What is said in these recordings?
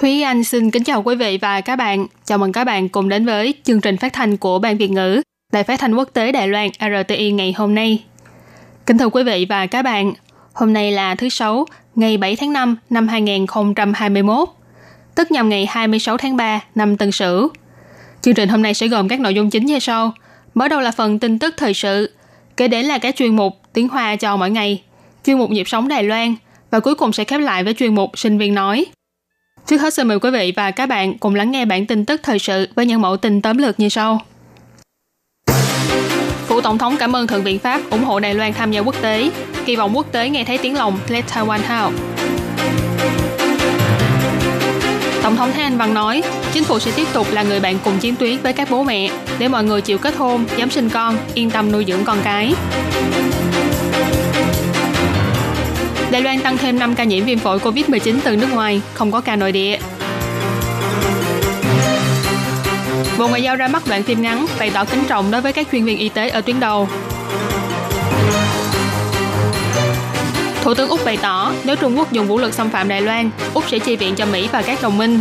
Thúy Anh xin kính chào quý vị và các bạn. Chào mừng các bạn cùng đến với chương trình phát thanh của Ban Việt ngữ Đài Phát thanh Quốc tế Đài Loan RTI ngày hôm nay. Kính thưa quý vị và các bạn, hôm nay là thứ Sáu, ngày 7 tháng 5 năm 2021, tức nhằm ngày 26 tháng 3 năm Tân Sửu. Chương trình hôm nay sẽ gồm các nội dung chính như sau. Mở đầu là phần tin tức thời sự, kế đến là các chuyên mục tiếng Hoa cho mỗi ngày, chuyên mục nhịp sống Đài Loan và cuối cùng sẽ khép lại với chuyên mục sinh viên nói. Trước hết xin mời quý vị và các bạn cùng lắng nghe bản tin tức thời sự với những mẫu tin tóm lược như sau. Phủ Tổng thống cảm ơn Thượng viện Pháp ủng hộ Đài Loan tham gia quốc tế. Kỳ vọng quốc tế nghe thấy tiếng lòng Let Taiwan Help. Tổng thống Thái Anh Văn nói, chính phủ sẽ tiếp tục là người bạn cùng chiến tuyến với các bố mẹ để mọi người chịu kết hôn, dám sinh con, yên tâm nuôi dưỡng con cái. Đài Loan tăng thêm 5 ca nhiễm viêm phổi COVID-19 từ nước ngoài, không có ca nội địa. Bộ Ngoại giao ra mắt đoạn phim ngắn, bày tỏ kính trọng đối với các chuyên viên y tế ở tuyến đầu. Thủ tướng Úc bày tỏ, nếu Trung Quốc dùng vũ lực xâm phạm Đài Loan, Úc sẽ chi viện cho Mỹ và các đồng minh.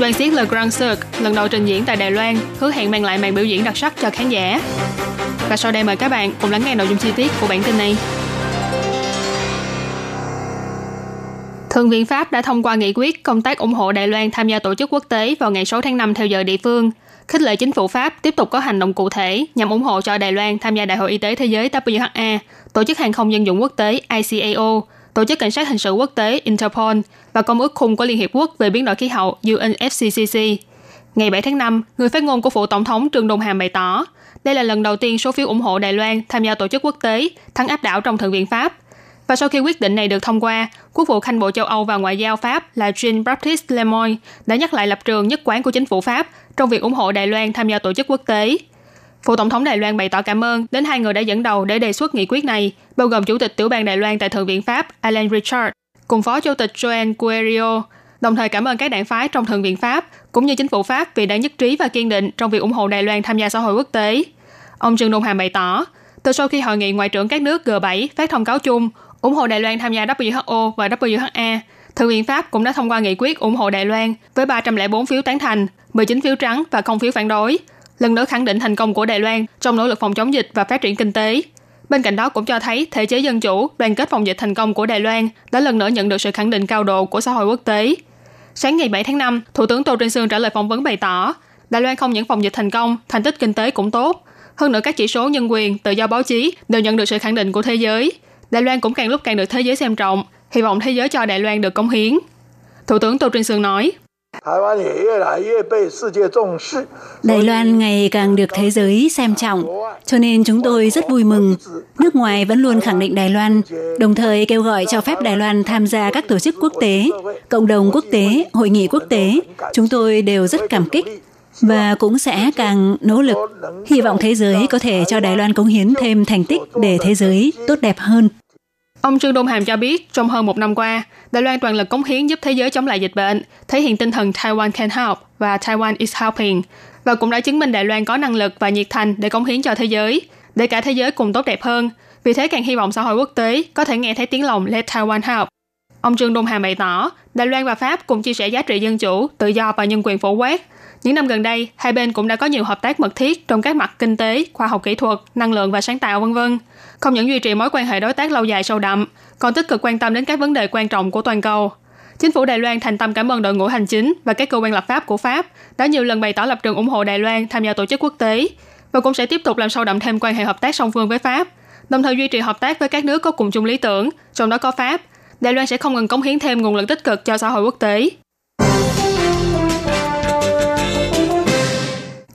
Đoàn xiếc Le Grand Cirque lần đầu trình diễn tại Đài Loan, hứa hẹn mang lại màn biểu diễn đặc sắc cho khán giả. Và sau đây mời các bạn cùng lắng nghe nội dung chi tiết của bản tin này. Thượng viện Pháp đã thông qua nghị quyết công tác ủng hộ Đài Loan tham gia tổ chức quốc tế vào ngày 6 tháng 5 theo giờ địa phương, khích lệ chính phủ Pháp tiếp tục có hành động cụ thể nhằm ủng hộ cho Đài Loan tham gia Đại hội Y tế Thế giới WHA, Tổ chức Hàng không Dân dụng Quốc tế ICAO, Tổ chức Cảnh sát Hình sự Quốc tế Interpol và Công ước Khung của Liên Hiệp Quốc về biến đổi khí hậu UNFCCC. Ngày 7 tháng 5, người phát ngôn của phủ Tổng thống Trương Đồng Hàm bày tỏ, đây là lần đầu tiên số phiếu ủng hộ Đài Loan tham gia tổ chức quốc tế thắng áp đảo trong Thượng viện Pháp. Và sau khi quyết định này được thông qua, Quốc vụ Khanh Bộ Châu Âu và Ngoại giao Pháp là Jean-Baptiste Lemoyne đã nhắc lại lập trường nhất quán của chính phủ Pháp trong việc ủng hộ Đài Loan tham gia tổ chức quốc tế. Phủ Tổng thống Đài Loan bày tỏ cảm ơn đến hai người đã dẫn đầu để đề xuất nghị quyết này, bao gồm Chủ tịch Tiểu ban Đài Loan tại Thượng viện Pháp Alain Richard cùng Phó Chủ tịch Joanne Querio, đồng thời cảm ơn các đảng phái trong Thượng viện Pháp cũng như chính phủ Pháp vì đã nhất trí và kiên định trong việc ủng hộ Đài Loan tham gia xã hội quốc tế. Ông Trương Đồng Hàm bày tỏ, từ sau khi hội nghị ngoại trưởng các nước G7 phát thông cáo chung ủng hộ Đài Loan tham gia WHO và WHA, Thượng viện Pháp cũng đã thông qua nghị quyết ủng hộ Đài Loan với 304 phiếu tán thành, 19 phiếu trắng và 0 phiếu phản đối, lần nữa khẳng định thành công của Đài Loan trong nỗ lực phòng chống dịch và phát triển kinh tế. Bên cạnh đó cũng cho thấy thể chế dân chủ, đoàn kết phòng dịch thành công của Đài Loan đã lần nữa nhận được sự khẳng định cao độ của xã hội quốc tế. Sáng ngày 7 tháng 5, Thủ tướng Tô Trinh Sương trả lời phỏng vấn bày tỏ, Đài Loan không những phòng dịch thành công, thành tích kinh tế cũng tốt. Hơn nữa các chỉ số nhân quyền, tự do báo chí đều nhận được sự khẳng định của thế giới. Đài Loan cũng càng lúc càng được thế giới xem trọng, hy vọng thế giới cho Đài Loan được cống hiến. Thủ tướng Tô Trinh Sương nói, Đài Loan ngày càng được thế giới xem trọng, cho nên chúng tôi rất vui mừng. Nước ngoài vẫn luôn khẳng định Đài Loan, đồng thời kêu gọi cho phép Đài Loan tham gia các tổ chức quốc tế, cộng đồng quốc tế, hội nghị quốc tế. Chúng tôi đều rất cảm kích và cũng sẽ càng nỗ lực. Hy vọng thế giới có thể cho Đài Loan cống hiến thêm thành tích để thế giới tốt đẹp hơn. Ông Trương Đồng Hàm cho biết, trong hơn một năm qua, Đài Loan toàn lực cống hiến giúp thế giới chống lại dịch bệnh, thể hiện tinh thần Taiwan can help và Taiwan is helping, và cũng đã chứng minh Đài Loan có năng lực và nhiệt thành để cống hiến cho thế giới, để cả thế giới cùng tốt đẹp hơn. Vì thế càng hy vọng xã hội quốc tế có thể nghe thấy tiếng lòng Let Taiwan help. Ông Trương Đồng Hàm bày tỏ, Đài Loan và Pháp cùng chia sẻ giá trị dân chủ, tự do và nhân quyền phổ quát. Những năm gần đây, hai bên cũng đã có nhiều hợp tác mật thiết trong các mặt kinh tế, khoa học kỹ thuật, năng lượng và sáng tạo v.v. Không những duy trì mối quan hệ đối tác lâu dài sâu đậm, còn tích cực quan tâm đến các vấn đề quan trọng của toàn cầu. Chính phủ Đài Loan thành tâm cảm ơn đội ngũ hành chính và các cơ quan lập pháp của Pháp đã nhiều lần bày tỏ lập trường ủng hộ Đài Loan tham gia tổ chức quốc tế và cũng sẽ tiếp tục làm sâu đậm thêm quan hệ hợp tác song phương với Pháp, đồng thời duy trì hợp tác với các nước có cùng chung lý tưởng, trong đó có Pháp. Đài Loan sẽ không ngừng cống hiến thêm nguồn lực tích cực cho xã hội quốc tế.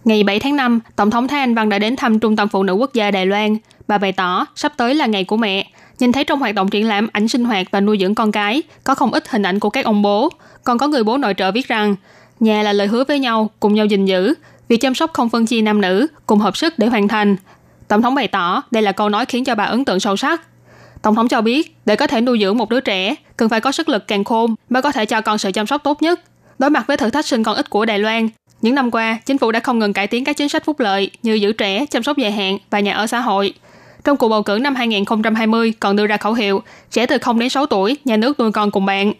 Ngày 7 tháng 5, Tổng thống Thái Anh Văn đã đến thăm Trung tâm Phụ nữ Quốc gia Đài Loan. Bà bày tỏ, sắp tới là ngày của mẹ, Nhìn thấy trong hoạt động triển lãm ảnh sinh hoạt và nuôi dưỡng con cái, có không ít hình ảnh của các ông bố. Còn có người bố nội trợ viết rằng, nhà là lời hứa với nhau, cùng nhau gìn giữ, việc chăm sóc không phân chia nam nữ, cùng hợp sức để hoàn thành. Tổng thống bày tỏ đây là câu nói khiến cho bà ấn tượng sâu sắc. Tổng thống cho biết, để có thể nuôi dưỡng một đứa trẻ, cần phải có sức lực càng khôn mới có thể cho con sự chăm sóc tốt nhất. Đối mặt với thử thách sinh con ít của Đài Loan, những năm qua, chính phủ đã không ngừng cải tiến các chính sách phúc lợi như giữ trẻ, chăm sóc dài hạn và nhà ở xã hội. Trong cuộc bầu cử năm 2020 còn đưa ra khẩu hiệu trẻ từ 0 đến 6 tuổi, nhà nước nuôi con cùng bạn.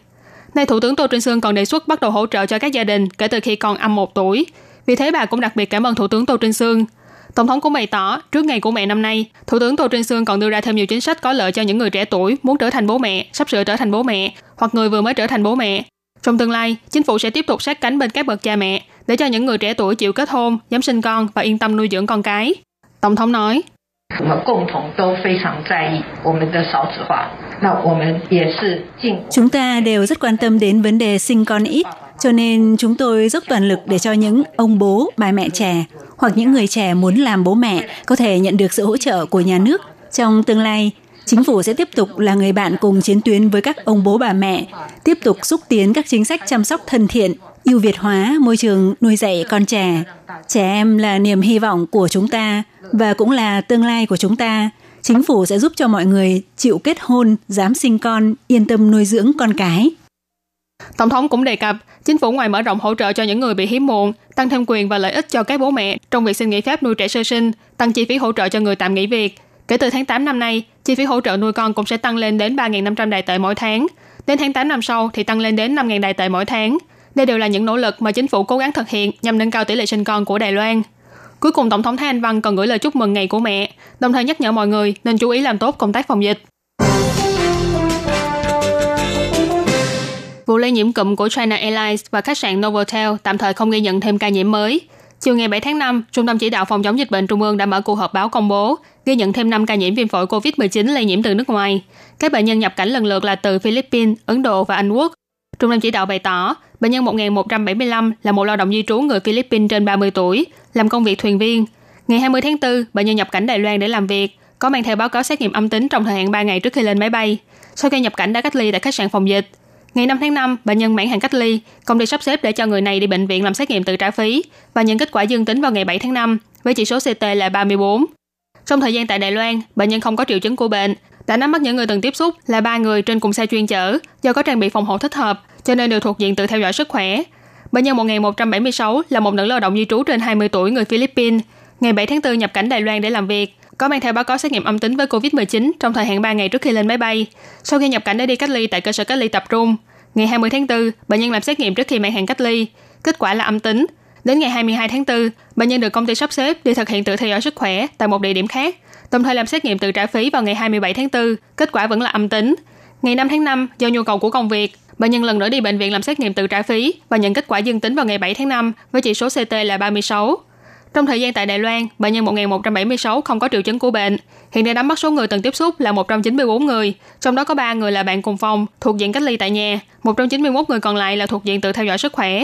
Nay Thủ tướng Tô Trinh Sương còn đề xuất bắt đầu hỗ trợ cho các gia đình kể từ khi con âm 1 tuổi. Vì thế bà cũng đặc biệt cảm ơn Thủ tướng Tô Trinh Sương. Tổng thống cũng bày tỏ, trước ngày của mẹ năm nay, Thủ tướng Tô Trinh Sương còn đưa ra thêm nhiều chính sách có lợi cho những người trẻ tuổi muốn trở thành bố mẹ, sắp sửa trở thành bố mẹ hoặc người vừa mới trở thành bố mẹ. Trong tương lai, chính phủ sẽ tiếp tục sát cánh bên các bậc cha mẹ để cho những người trẻ tuổi chịu kết hôn, dám sinh con và yên tâm nuôi dưỡng con cái. Tổng thống nói, chúng ta đều rất quan tâm đến vấn đề sinh con ít, cho nên chúng tôi dốc toàn lực để cho những ông bố, bà mẹ trẻ hoặc những người trẻ muốn làm bố mẹ có thể nhận được sự hỗ trợ của nhà nước. Trong tương lai, chính phủ sẽ tiếp tục là người bạn cùng chiến tuyến với các ông bố bà mẹ, tiếp tục xúc tiến các chính sách chăm sóc thân thiện, ưu việt hóa môi trường nuôi dạy con trẻ. Trẻ em là niềm hy vọng của chúng ta và cũng là tương lai của chúng ta. Chính phủ sẽ giúp cho mọi người chịu kết hôn, dám sinh con, yên tâm nuôi dưỡng con cái. Tổng thống cũng đề cập, chính phủ ngoài mở rộng hỗ trợ cho những người bị hiếm muộn, tăng thêm quyền và lợi ích cho các bố mẹ trong việc xin nghỉ phép nuôi trẻ sơ sinh, tăng chi phí hỗ trợ cho người tạm nghỉ việc. Kể từ tháng 8 năm nay, chi phí hỗ trợ nuôi con cũng sẽ tăng lên đến 3.500 Đài tệ mỗi tháng. Đến tháng 8 năm sau thì tăng lên đến 5.000 Đài tệ mỗi tháng. Đây đều là những nỗ lực mà chính phủ cố gắng thực hiện nhằm nâng cao tỷ lệ sinh con của Đài Loan. Cuối cùng, Tổng thống Thái Anh Văn còn gửi lời chúc mừng ngày của mẹ, đồng thời nhắc nhở mọi người nên chú ý làm tốt công tác phòng dịch. Vụ lây nhiễm cụm của China Airlines và khách sạn Novotel tạm thời không ghi nhận thêm ca nhiễm mới. Chiều ngày 7 tháng 5, Trung tâm Chỉ đạo Phòng chống dịch bệnh Trung ương đã mở cuộc họp báo công bố ghi nhận thêm 5 ca nhiễm viêm phổi COVID-19 lây nhiễm từ nước ngoài. Các bệnh nhân nhập cảnh lần lượt là từ Philippines, Ấn Độ và Anh Quốc. Trung tâm Chỉ đạo bày tỏ, bệnh nhân 1175 là một lao động di trú người Philippines trên 30 tuổi, làm công việc thuyền viên. Ngày 20 tháng 4, bệnh nhân nhập cảnh Đài Loan để làm việc, có mang theo báo cáo xét nghiệm âm tính trong thời hạn 3 ngày trước khi lên máy bay. Sau khi nhập cảnh đã cách ly tại khách sạn phòng dịch. Ngày 5 tháng 5, bệnh nhân mãn hạn cách ly, công ty sắp xếp để cho người này đi bệnh viện làm xét nghiệm tự trả phí và nhận kết quả dương tính vào ngày 7 tháng 5 với chỉ số CT là 34. Trong thời gian tại Đài Loan, bệnh nhân không có triệu chứng của bệnh, đã nắm bắt những người từng tiếp xúc là 3 người trên cùng xe chuyên chở do có trang bị phòng hộ thích hợp, cho nên đều thuộc diện tự theo dõi sức khỏe. Bệnh nhân 1176 là một nữ lao động di trú trên 20 tuổi người Philippines, ngày 7 tháng 4 nhập cảnh Đài Loan để làm việc, có mang theo báo cáo xét nghiệm âm tính với COVID-19 trong thời hạn 3 ngày trước khi lên máy bay. Sau khi nhập cảnh đã đi cách ly tại cơ sở cách ly tập trung. Ngày 20 tháng 4, bệnh nhân làm xét nghiệm trước khi mãn hạn cách ly, kết quả là âm tính. Đến ngày 22 tháng 4, bệnh nhân được công ty sắp xếp đi thực hiện tự theo dõi sức khỏe tại một địa điểm khác, đồng thời làm xét nghiệm tự trả phí vào ngày 27 tháng 4, kết quả vẫn là âm tính. Ngày 5 tháng 5, do nhu cầu của công việc, bệnh nhân lần nữa đi bệnh viện làm xét nghiệm tự trả phí và nhận kết quả dương tính vào ngày 7 tháng 5 với chỉ số CT là 36. Trong thời gian tại Đài Loan, bệnh nhân 1176 không có triệu chứng của bệnh. Hiện nay nắm bắt số người từng tiếp xúc là 194 người, trong đó có 3 người là bạn cùng phòng, thuộc diện cách ly tại nhà, 191 người còn lại là thuộc diện tự theo dõi sức khỏe.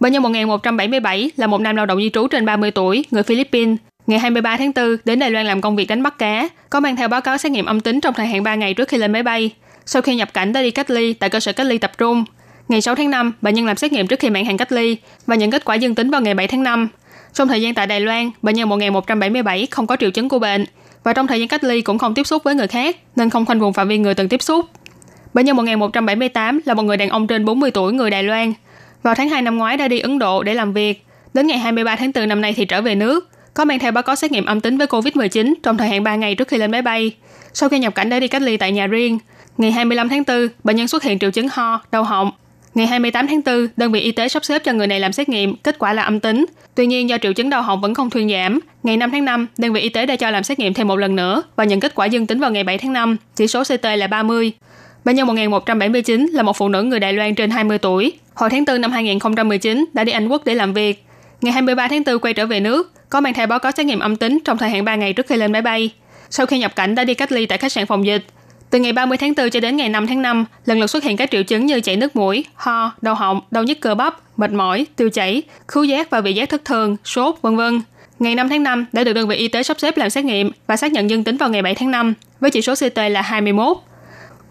Bệnh nhân 1177 là một nam lao động di trú trên 30 tuổi, người Philippines. Ngày 23 tháng 4 đến Đài Loan làm công việc đánh bắt cá, có mang theo báo cáo xét nghiệm âm tính trong thời hạn 3 ngày trước khi lên máy bay. Sau khi nhập cảnh đã đi cách ly tại cơ sở cách ly tập trung. Ngày 6 tháng 5, bệnh nhân làm xét nghiệm trước khi mãn hạn cách ly và nhận kết quả dương tính vào ngày 7 tháng 5. Trong thời gian tại Đài Loan, bệnh nhân 1177 không có triệu chứng của bệnh và trong thời gian cách ly cũng không tiếp xúc với người khác nên không khoanh vùng phạm vi người từng tiếp xúc. Bệnh nhân 1178 là một người đàn ông trên 40 tuổi người Đài Loan. Vào tháng 2 năm ngoái đã đi Ấn Độ để làm việc, đến ngày 23 tháng 4 năm nay thì trở về nước, có mang theo báo cáo xét nghiệm âm tính với COVID-19 trong thời hạn 3 ngày trước khi lên máy bay. Sau khi nhập cảnh đã đi cách ly tại nhà riêng, ngày 25 tháng 4, bệnh nhân xuất hiện triệu chứng ho, đau họng. Ngày 28 tháng 4, đơn vị y tế sắp xếp cho người này làm xét nghiệm, kết quả là âm tính. Tuy nhiên do triệu chứng đau họng vẫn không thuyên giảm, ngày 5 tháng 5, đơn vị y tế đã cho làm xét nghiệm thêm một lần nữa và nhận kết quả dương tính vào ngày 7 tháng 5, chỉ số CT là 30. Bệnh nhân 1179 là một phụ nữ người Đài Loan trên 20 tuổi. Hồi tháng 4 năm 2019 đã đi Anh Quốc để làm việc. Ngày 23 tháng 4 quay trở về nước, có mang theo báo cáo xét nghiệm âm tính trong thời hạn 3 ngày trước khi lên máy bay. Sau khi nhập cảnh đã đi cách ly tại khách sạn phòng dịch. Từ ngày 30 tháng 4 cho đến ngày 5 tháng 5, lần lượt xuất hiện các triệu chứng như chảy nước mũi, ho, đau họng, đau nhức cơ bắp, mệt mỏi, tiêu chảy, khứu giác và vị giác thất thường, sốt, vân vân. Ngày 5 tháng 5 đã được đơn vị y tế sắp xếp làm xét nghiệm và xác nhận dương tính vào ngày 7 tháng 5 với chỉ số CT là 21.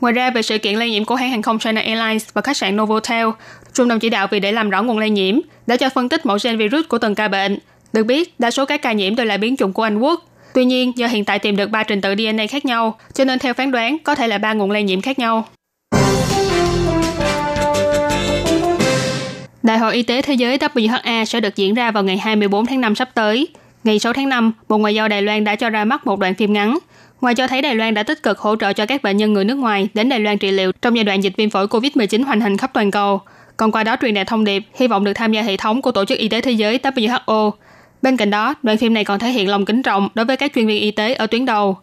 Ngoài ra, về sự kiện lây nhiễm của hãng hàng không China Airlines và khách sạn Novotel, Trung tâm chỉ đạo vì để làm rõ nguồn lây nhiễm đã cho phân tích mẫu gen virus của từng ca bệnh. Được biết, đa số các ca nhiễm đều là biến chủng của Anh Quốc. Tuy nhiên, do hiện tại tìm được 3 trình tự DNA khác nhau, cho nên theo phán đoán có thể là 3 nguồn lây nhiễm khác nhau. Đại hội Y tế Thế giới WHA sẽ được diễn ra vào ngày 24 tháng 5 sắp tới. Ngày 6 tháng 5, Bộ Ngoại giao Đài Loan đã cho ra mắt một đoạn phim ngắn. Ngoài cho thấy Đài Loan đã tích cực hỗ trợ cho các bệnh nhân người nước ngoài đến Đài Loan trị liệu trong giai đoạn dịch viêm phổi COVID-19 hoành hành khắp toàn cầu, còn qua đó truyền đạt thông điệp hy vọng được tham gia hệ thống của Tổ chức Y tế Thế giới WHO. Bên cạnh đó, đoạn phim này còn thể hiện lòng kính trọng đối với các chuyên viên y tế ở tuyến đầu.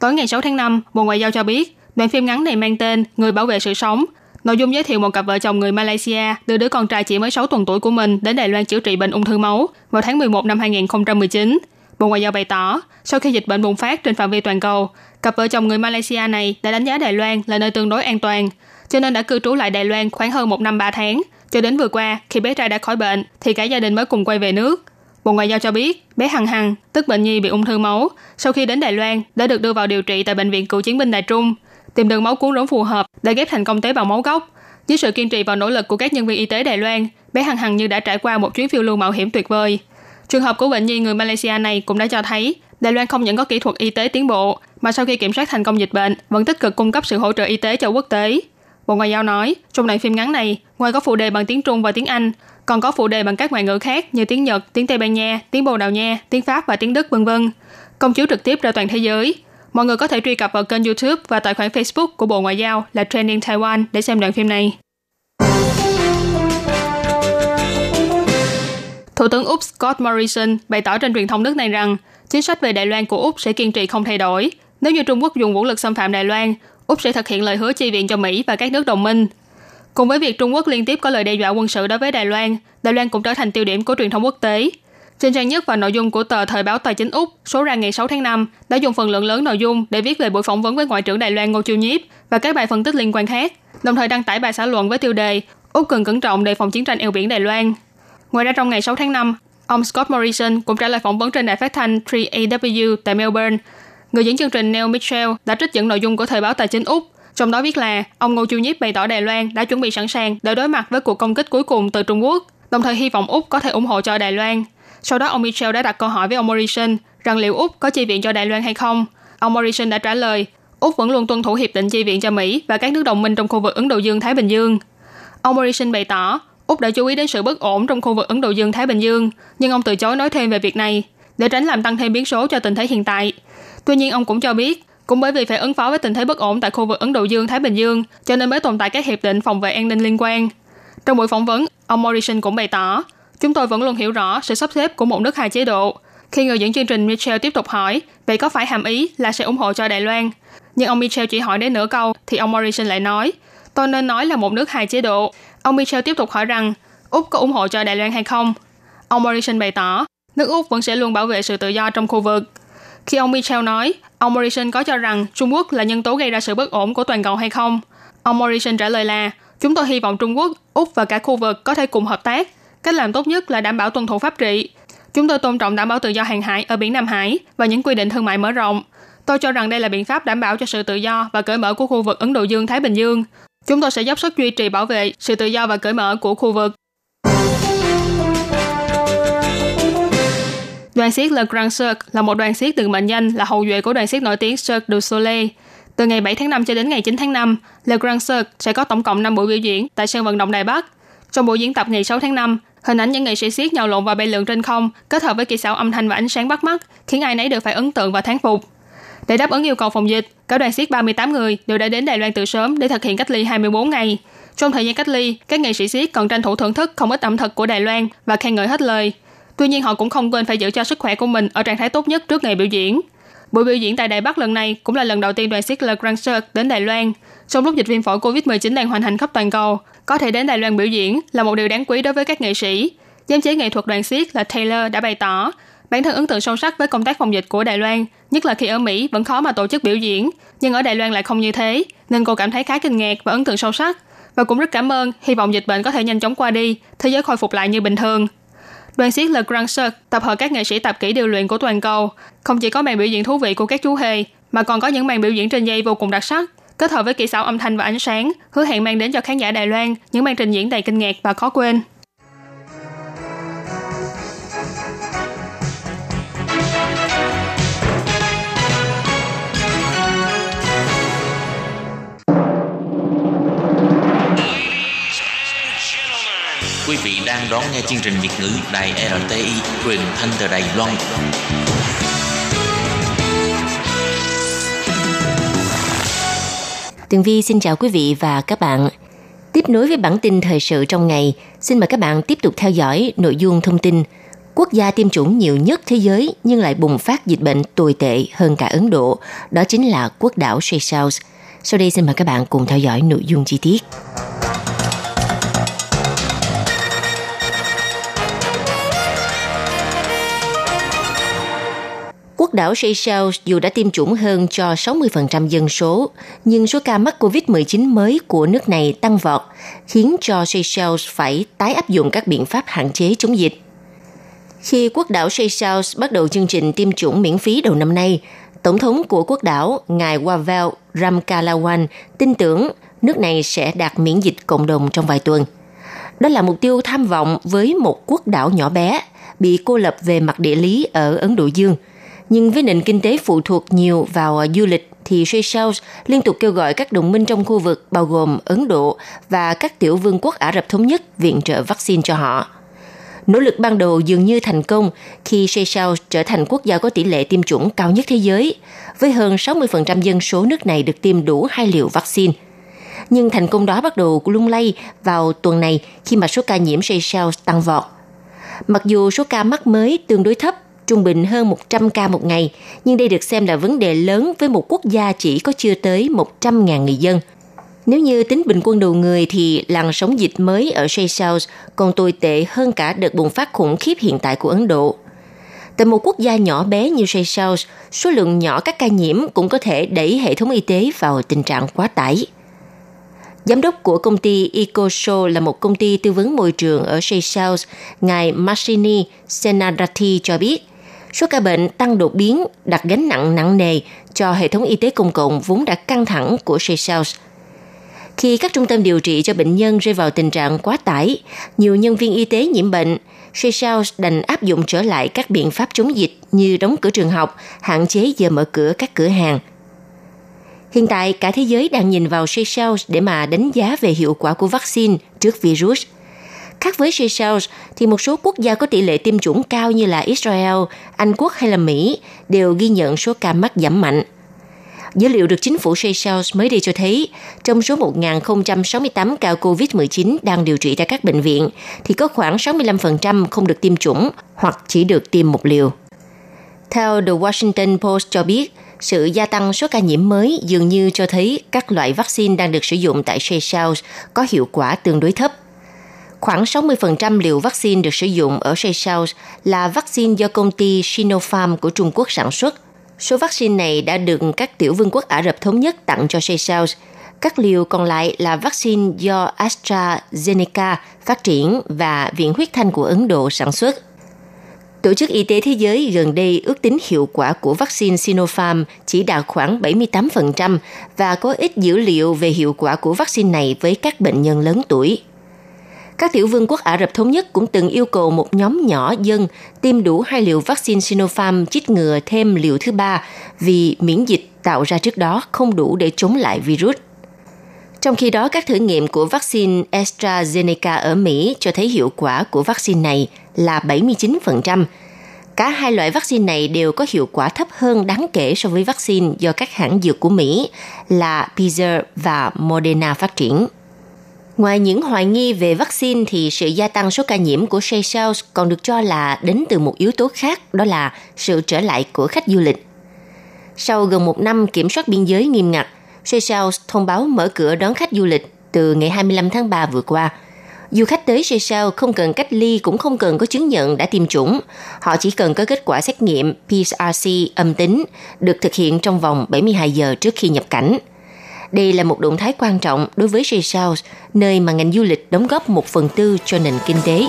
Tối ngày 6 tháng 5, Bộ Ngoại giao cho biết, đoạn phim ngắn này mang tên Người bảo vệ sự sống. Nội dung giới thiệu một cặp vợ chồng người Malaysia đưa đứa con trai chỉ mới 6 tuần tuổi của mình đến Đài Loan chữa trị bệnh ung thư máu vào tháng 11 năm 2019. Bộ Ngoại giao bày tỏ, sau khi dịch bệnh bùng phát trên phạm vi toàn cầu, cặp vợ chồng người Malaysia này đã đánh giá Đài Loan là nơi tương đối an toàn, cho nên đã cư trú lại Đài Loan khoảng hơn 1 năm 3 tháng. Cho đến vừa qua, khi bé trai đã khỏi bệnh, thì cả gia đình mới cùng quay về nước. Bộ Ngoại giao cho biết, bé Hằng Hằng, tức bệnh nhi bị ung thư máu, sau khi đến Đài Loan đã được đưa vào điều trị tại Bệnh viện Cựu chiến binh Đài Trung, tìm đường máu cuốn rốn phù hợp để ghép thành công tế bào máu gốc. Dưới sự kiên trì và nỗ lực của các nhân viên y tế Đài Loan, bé Hằng Hằng như đã trải qua một chuyến phiêu lưu mạo hiểm tuyệt vời. Trường hợp của bệnh nhi người Malaysia này cũng đã cho thấy Đài Loan không những có kỹ thuật y tế tiến bộ, mà sau khi kiểm soát thành công dịch bệnh, vẫn tích cực cung cấp sự hỗ trợ y tế cho quốc tế. Bộ Ngoại giao nói, trong đoạn phim ngắn này, ngoài có phụ đề bằng tiếng Trung và tiếng Anh, còn có phụ đề bằng các ngoại ngữ khác như tiếng Nhật, tiếng Tây Ban Nha, tiếng Bồ Đào Nha, tiếng Pháp và tiếng Đức, v.v. Công chiếu trực tiếp ra toàn thế giới. Mọi người có thể truy cập vào kênh YouTube và tài khoản Facebook của Bộ Ngoại giao là Trending Taiwan để xem đoạn phim này. Thủ tướng Úc Scott Morrison bày tỏ trên truyền thông nước này rằng chính sách về Đài Loan của Úc sẽ kiên trì không thay đổi. Nếu như Trung Quốc dùng vũ lực xâm phạm Đài Loan, Úc sẽ thực hiện lời hứa chi viện cho Mỹ và các nước đồng minh. Cùng với việc Trung Quốc liên tiếp có lời đe dọa quân sự đối với Đài Loan cũng trở thành tiêu điểm của truyền thông quốc tế. Trên trang nhất và nội dung của tờ Thời báo Tài chính Úc số ra ngày 6 tháng 5 đã dùng phần lượng lớn nội dung để viết về buổi phỏng vấn với Ngoại trưởng Đài Loan Ngô Chiêu Nhiếp và các bài phân tích liên quan khác, đồng thời đăng tải bài xã luận với tiêu đề Úc cần cẩn trọng đề phòng chiến tranh eo biển Đài Loan. Ngoài ra trong ngày 6 tháng 5, ông Scott Morrison cũng trả lời phỏng vấn trên đài phát thanh 3AW tại Melbourne. Người dẫn chương trình Neil Mitchell đã trích dẫn nội dung của Thời báo Tài chính Úc, trong đó viết là ông Ngô Chiêu Nhiếp bày tỏ Đài Loan đã chuẩn bị sẵn sàng để đối mặt với cuộc công kích cuối cùng từ Trung Quốc, đồng thời hy vọng Úc có thể ủng hộ cho Đài Loan. Sau đó, ông Mitchell đã đặt câu hỏi với ông Morrison rằng liệu Úc có chi viện cho Đài Loan hay không. Ông Morrison đã trả lời, Úc vẫn luôn tuân thủ hiệp định chi viện cho Mỹ và các nước đồng minh trong khu vực Ấn Độ Dương-Thái Bình Dương. Ông Morrison bày tỏ, Úc đã chú ý đến sự bất ổn trong khu vực Ấn Độ Dương-Thái Bình Dương, nhưng ông từ chối nói thêm về việc này để tránh làm tăng thêm biến số cho tình thế hiện tại. Tuy nhiên, ông cũng cho biết, cũng bởi vì phải ứng phó với tình thế bất ổn tại khu vực Ấn Độ Dương-Thái Bình Dương, cho nên mới tồn tại các hiệp định phòng vệ an ninh liên quan. Trong buổi phỏng vấn, ông Morrison cũng bày tỏ, chúng tôi vẫn luôn hiểu rõ sự sắp xếp của một nước hai chế độ. Khi người dẫn chương trình Mitchell tiếp tục hỏi, vậy có phải hàm ý là sẽ ủng hộ cho Đài Loan? Nhưng ông Mitchell chỉ hỏi đến nửa câu, thì ông Morrison lại nói, tôi nên nói là một nước hai chế độ. Ông Mitchell tiếp tục hỏi rằng, Úc có ủng hộ cho Đài Loan hay không? Ông Morrison bày tỏ, nước Úc vẫn sẽ luôn bảo vệ sự tự do trong khu vực. Khi ông Mitchell nói, ông Morrison có cho rằng Trung Quốc là nhân tố gây ra sự bất ổn của toàn cầu hay không? Ông Morrison trả lời là, chúng tôi hy vọng Trung Quốc, Úc và cả khu vực có thể cùng hợp tác. Cách làm tốt nhất là đảm bảo tuân thủ pháp trị. Chúng tôi tôn trọng đảm bảo tự do hàng hải ở biển Nam Hải và những quy định thương mại mở rộng. Tôi cho rằng đây là biện pháp đảm bảo cho sự tự do và cởi mở của khu vực Ấn Độ Dương-Thái Bình Dương. Chúng tôi sẽ dốc sức duy trì bảo vệ sự tự do và cởi mở của khu vực. Đoàn xiếc Le Grand Cirque là một đoàn xiếc được mệnh danh là hậu duệ của đoàn xiếc nổi tiếng Cirque du Soleil. Từ ngày 7 tháng 5 cho đến ngày 9 tháng 5, Le Grand Cirque sẽ có tổng cộng 5 buổi biểu diễn tại sân vận động Đài Bắc. Trong buổi diễn tập ngày 6 tháng 5, hình ảnh những nghệ sĩ xiếc nhào lộn và bay lượn trên không kết hợp với kỹ xảo âm thanh và ánh sáng bắt mắt khiến ai nấy đều phải ấn tượng và thán phục. Để đáp ứng yêu cầu phòng dịch, cả đoàn xiếc 38 người đều đã đến Đài Loan từ sớm để thực hiện cách ly 24 ngày. Trong thời gian cách ly, các nghệ sĩ xiếc còn tranh thủ thưởng thức không ít ẩm thực của Đài Loan và khen ngợi hết lời. Tuy nhiên họ cũng không quên phải giữ cho sức khỏe của mình ở trạng thái tốt nhất trước ngày biểu diễn. Buổi biểu diễn tại Đài Bắc lần này cũng là lần đầu tiên đoàn xiếc Le Grand Cirque đến Đài Loan. Trong lúc dịch viêm phổi COVID-19 đang hoành hành khắp toàn cầu, có thể đến Đài Loan biểu diễn là một điều đáng quý đối với các nghệ sĩ. Giám chế nghệ thuật đoàn xiếc là Taylor đã bày tỏ bản thân ấn tượng sâu sắc với công tác phòng dịch của Đài Loan, nhất là khi ở Mỹ vẫn khó mà tổ chức biểu diễn, nhưng ở Đài Loan lại không như thế, nên cô cảm thấy khá kinh ngạc và ấn tượng sâu sắc, và cũng rất cảm ơn, hy vọng dịch bệnh có thể nhanh chóng qua đi, thế giới khôi phục lại như bình thường. Đoàn xiếc Le Grand Cirque tập hợp các nghệ sĩ tạp kỹ điều luyện của toàn cầu. Không chỉ có màn biểu diễn thú vị của các chú hề, mà còn có những màn biểu diễn trên dây vô cùng đặc sắc, kết hợp với kỹ xảo âm thanh và ánh sáng, hứa hẹn mang đến cho khán giả Đài Loan những màn trình diễn đầy kinh ngạc và khó quên. Quý vị đang đón nghe chương trình Việt ngữ Đài RTI, truyền thanh từ Đài Loan. Tường Vi xin chào quý vị và các bạn. Tiếp nối với bản tin thời sự trong ngày, xin mời các bạn tiếp tục theo dõi nội dung thông tin. Quốc gia tiêm chủng nhiều nhất thế giới nhưng lại bùng phát dịch bệnh tồi tệ hơn cả Ấn Độ, đó chính là quốc đảo Seychelles. Sau đây xin mời các bạn cùng theo dõi nội dung chi tiết. Quốc đảo Seychelles dù đã tiêm chủng hơn cho 60% dân số, nhưng số ca mắc COVID-19 mới của nước này tăng vọt, khiến cho Seychelles phải tái áp dụng các biện pháp hạn chế chống dịch. Khi quốc đảo Seychelles bắt đầu chương trình tiêm chủng miễn phí đầu năm nay, Tổng thống của quốc đảo, ngài Wavel Ramkalawan, tin tưởng nước này sẽ đạt miễn dịch cộng đồng trong vài tuần. Đó là mục tiêu tham vọng với một quốc đảo nhỏ bé, bị cô lập về mặt địa lý ở Ấn Độ Dương. Nhưng với nền kinh tế phụ thuộc nhiều vào du lịch thì Seychelles liên tục kêu gọi các đồng minh trong khu vực bao gồm Ấn Độ và các tiểu vương quốc Ả Rập Thống Nhất viện trợ vaccine cho họ. Nỗ lực ban đầu dường như thành công khi Seychelles trở thành quốc gia có tỷ lệ tiêm chủng cao nhất thế giới, với hơn 60% dân số nước này được tiêm đủ 2 liều vaccine. Nhưng thành công đó bắt đầu lung lay vào tuần này khi mà số ca nhiễm Seychelles tăng vọt. Mặc dù số ca mắc mới tương đối thấp, trung bình hơn 100 ca một ngày, nhưng đây được xem là vấn đề lớn với một quốc gia chỉ có chưa tới 100.000 người dân. Nếu như tính bình quân đầu người thì làn sóng dịch mới ở Seychelles còn tồi tệ hơn cả đợt bùng phát khủng khiếp hiện tại của Ấn Độ. Tại một quốc gia nhỏ bé như Seychelles, số lượng nhỏ các ca nhiễm cũng có thể đẩy hệ thống y tế vào tình trạng quá tải. Giám đốc của công ty Ecoso là một công ty tư vấn môi trường ở Seychelles, ngài Marini Senadatti cho biết, số ca bệnh tăng đột biến đặt gánh nặng nặng nề cho hệ thống y tế công cộng vốn đã căng thẳng của Seychelles. Khi các trung tâm điều trị cho bệnh nhân rơi vào tình trạng quá tải, nhiều nhân viên y tế nhiễm bệnh, Seychelles đành áp dụng trở lại các biện pháp chống dịch như đóng cửa trường học, hạn chế giờ mở cửa các cửa hàng. Hiện tại, cả thế giới đang nhìn vào Seychelles để mà đánh giá về hiệu quả của vaccine trước virus. Khác với Seychelles, thì một số quốc gia có tỷ lệ tiêm chủng cao như là Israel, Anh Quốc hay là Mỹ đều ghi nhận số ca mắc giảm mạnh. Dữ liệu được chính phủ Seychelles mới đây cho thấy, trong số 1.068 ca COVID-19 đang điều trị tại các bệnh viện, thì có khoảng 65% không được tiêm chủng hoặc chỉ được tiêm một liều. Theo The Washington Post cho biết, sự gia tăng số ca nhiễm mới dường như cho thấy các loại vaccine đang được sử dụng tại Seychelles có hiệu quả tương đối thấp. Khoảng 60% liều vaccine được sử dụng ở Seychelles là vaccine do công ty Sinopharm của Trung Quốc sản xuất. Số vaccine này đã được các tiểu vương quốc Ả Rập Thống Nhất tặng cho Seychelles. Các liều còn lại là vaccine do AstraZeneca phát triển và Viện Huyết Thanh của Ấn Độ sản xuất. Tổ chức Y tế Thế giới gần đây ước tính hiệu quả của vaccine Sinopharm chỉ đạt khoảng 78% và có ít dữ liệu về hiệu quả của vaccine này với các bệnh nhân lớn tuổi. Các tiểu vương quốc Ả Rập Thống Nhất cũng từng yêu cầu một nhóm nhỏ dân tiêm đủ 2 liều vaccine Sinopharm chích ngừa thêm liều thứ 3 vì miễn dịch tạo ra trước đó không đủ để chống lại virus. Trong khi đó, các thử nghiệm của vaccine AstraZeneca ở Mỹ cho thấy hiệu quả của vaccine này là 79%. Cả hai loại vaccine này đều có hiệu quả thấp hơn đáng kể so với vaccine do các hãng dược của Mỹ là Pfizer và Moderna phát triển. Ngoài những hoài nghi về vaccine thì sự gia tăng số ca nhiễm của Seychelles còn được cho là đến từ một yếu tố khác, đó là sự trở lại của khách du lịch. Sau gần một năm kiểm soát biên giới nghiêm ngặt, Seychelles thông báo mở cửa đón khách du lịch từ ngày 25 tháng 3 vừa qua. Du khách tới Seychelles không cần cách ly cũng không cần có chứng nhận đã tiêm chủng. Họ chỉ cần có kết quả xét nghiệm PCR âm tính được thực hiện trong vòng 72 giờ trước khi nhập cảnh. Đây là một động thái quan trọng đối với Seychelles, nơi mà ngành du lịch đóng góp 1/4 cho nền kinh tế.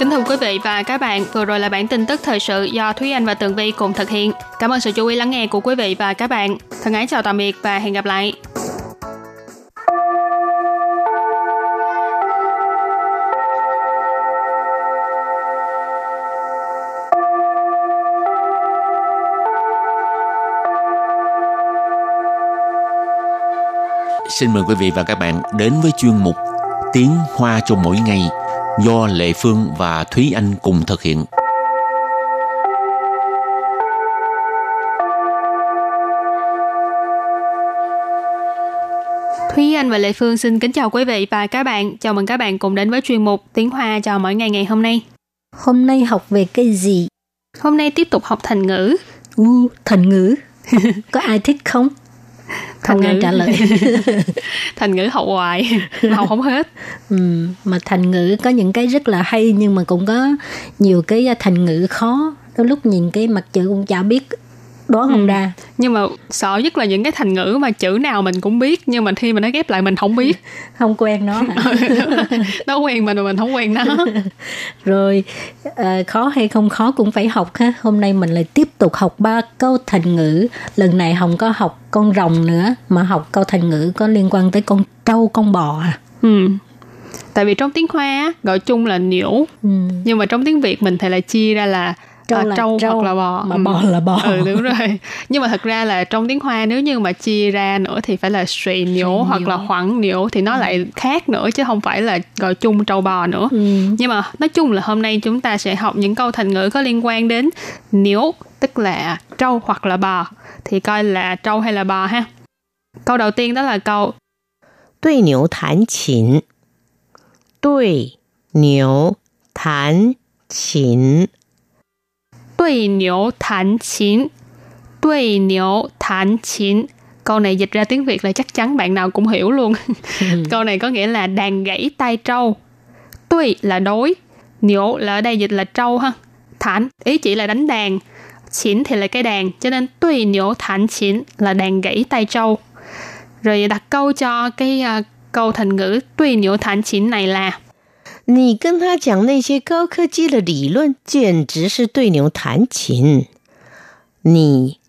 Kính thưa quý vị và các bạn, vừa rồi là bản tin tức thời sự do Thúy Anh và Tường Vi cùng thực hiện. Cảm ơn sự chú ý lắng nghe của quý vị và các bạn. Thân ái chào tạm biệt và hẹn gặp lại. Xin mời quý vị và các bạn đến với chuyên mục Tiếng Hoa cho mỗi ngày do Lệ Phương và Thúy Anh cùng thực hiện. Thúy Anh và Lệ Phương xin kính chào quý vị và các bạn. Chào mừng các bạn cùng đến với chuyên mục Tiếng Hoa cho mỗi ngày ngày hôm nay. Hôm nay học về cái gì? Hôm nay tiếp tục học thành ngữ. Thành ngữ. Có ai thích không? Không ai trả lời. Thành ngữ học hoài, học không hết. Mà thành ngữ có những cái rất là hay, nhưng mà cũng có nhiều cái thành ngữ khó. Đôi lúc nhìn cái mặt chữ cũng chả biết đoán không ra. Nhưng mà sợ nhất là những cái thành ngữ mà chữ nào mình cũng biết, nhưng mà khi mà nó ghép lại mình không biết. Không quen nó hả? Nó quen mình mà mình không quen nó. Rồi khó hay không khó cũng phải học ha. Hôm nay mình lại tiếp tục học 3 câu thành ngữ. Lần này không có học con rồng nữa, mà học câu thành ngữ có liên quan tới con trâu, con bò à. Tại vì trong tiếng Hoa gọi chung là nhiễu. Nhưng mà trong tiếng Việt mình thì lại chia ra là trâu hoặc là bò, mà bò là bò. Đúng rồi. Nhưng mà thật ra là trong tiếng Hoa nếu như mà chia ra nữa thì phải là xùy nhiễu hoặc là hoảng nhiễu thì nó lại khác nữa, chứ không phải là gọi chung trâu bò nữa. Nhưng mà nói chung là hôm nay chúng ta sẽ học những câu thành ngữ có liên quan đến nhiễu, tức là trâu hoặc là bò. Thì coi là trâu hay là bò ha. Câu đầu tiên đó là câu đối nhiễu thán chỉnh. Đối nhiễu thán chỉnh. Đối nhiễu thán chính. Đối nhiễu thán chính. Câu này dịch ra tiếng Việt là chắc chắn bạn nào cũng hiểu luôn. Câu này có nghĩa là đàn gãy tai trâu. Đối là đối, nhiễu là ở đây dịch là trâu ha. Thán ý chỉ là đánh đàn, chính thì là cái đàn, cho nên đối nhiễu thán chính là đàn gãy tai trâu. Rồi đặt câu cho cái câu thành ngữ đối nhiễu thán chính này là 你跟他讲那些高科技的理论， 简直是对牛弹琴. Câu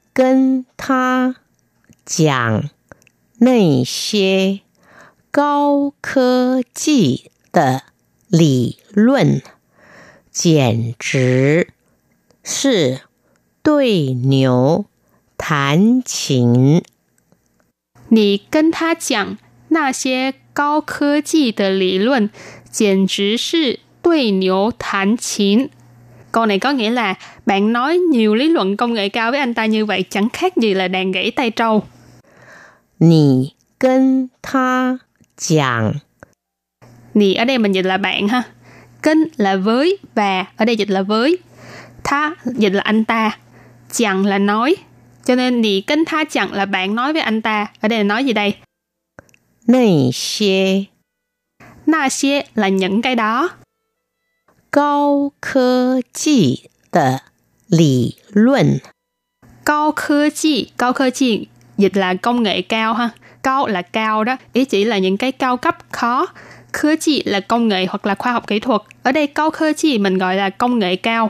này có nghĩa là bạn nói nhiều lý luận công nghệ cao với anh ta như vậy chẳng khác gì là đàn gãy tai trâu. 你跟他讲. 你 ở đây mình dịch là bạn ha. Kinh là với và ở đây dịch là với. Tha dịch là anh ta. Chẳng là nói. Cho nên 你跟他讲 là bạn nói với anh ta. Ở đây là nói gì đây? 那些. Na-xie là những cái đó. Cao-khơ-chi的理论. Cao-khơ-chi dịch là công nghệ cao ha. Cao là cao đó, ý chỉ là những cái cao cấp khó. Khơ-chi là công nghệ hoặc là khoa học kỹ thuật. Ở đây cao-khơ-chi mình gọi là công nghệ cao.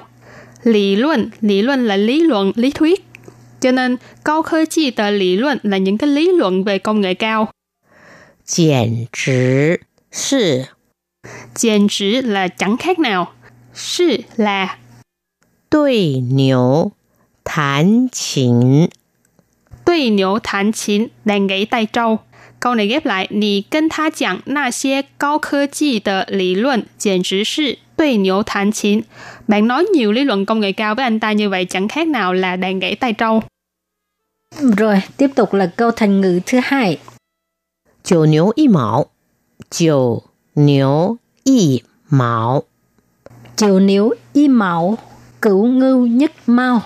Lý luận là lý luận, lý thuyết. Cho nên cao-khơ-chi的理论 là những cái lý luận về công nghệ cao. 简直是 简直 là chẳng khác nào, 是 là 对牛弹琴 对牛弹琴 đàn gãy tai trâu. Câu này ghép lại 你跟他讲那些高科技的理论 简直是对牛弹琴. Bạn nói nhiều lý luận công nghệ cao với anh ta như vậy chẳng khác nào là đàn gãy tai trâu. Rồi, tiếp tục là câu thành ngữ thứ hai. 九牛一毛 九牛一毛 九牛一毛 cửu ngưu nhất mao.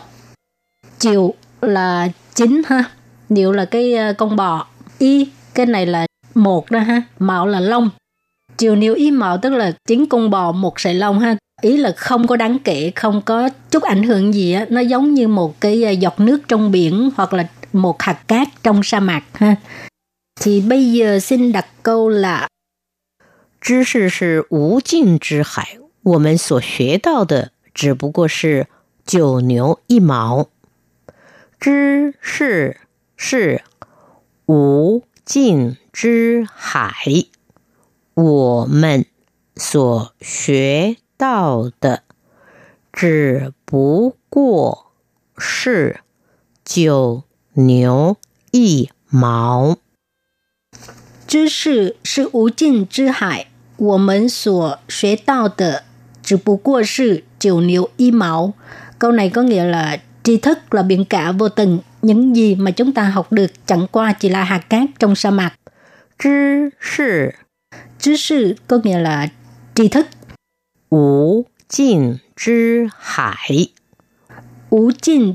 Chiều là chín ha, điệu là cái con bò, y cái này là một đó ha, mạo là lông. Chiều níu y mạo tức là 9 con bò một sợi lông ha, ý là không có đáng kể, không có chút ảnh hưởng gì á, nó giống như một cái giọt nước trong biển hoặc là một hạt cát trong sa mạc ha. Thì bây giờ xin đặt câu là 知识是无尽之海,我们所学到的只不过是九牛一毛。知识是无尽之海，我们所学到的只不过是九牛一毛。知识是无尽之海，我们所学到的只不过是九牛一毛。Câu này có nghĩa là tri thức là biển cả vô tận, những gì mà chúng ta học được chẳng qua chỉ là hạt cát trong sa mạc. Trí sự có nghĩa là tri thức. Ú chinh chứ hải. Ú chinh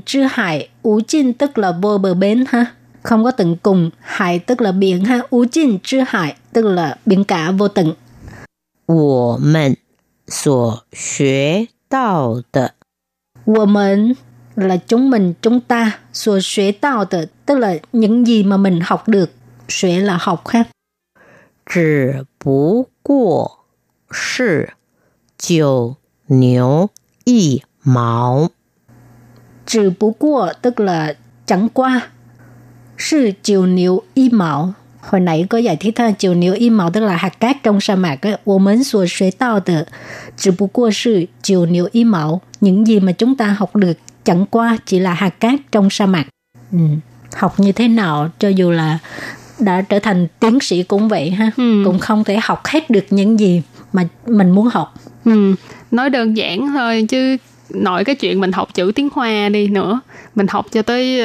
tức là vô bờ bến ha, không có tận cùng. Hải tức là biển ha. Ú chinh chứ hải tức là biển cả vô tận. 我们所学到的 我们 là chúng mình, chúng ta, 所学到的 tức là những gì mà mình học được. 学 là học ha. 只不过是九牛一毛 只不过 tức là chẳng qua. 是九牛一毛 Hồi nãy có giải thích ha, chiều nếu y màu tức là hạt cát trong sa mạc á, của mình sửa sửa tao tự, chỉ bù qua sự chiều nếu y màu, những gì mà chúng ta học được chẳng qua chỉ là hạt cát trong sa mạc. Học như thế nào, cho dù là đã trở thành tiến sĩ cũng vậy ha, cũng không thể học hết được những gì mà mình muốn học. Nói đơn giản thôi chứ. Nói cái chuyện mình học chữ tiếng Hoa đi nữa, mình học cho tới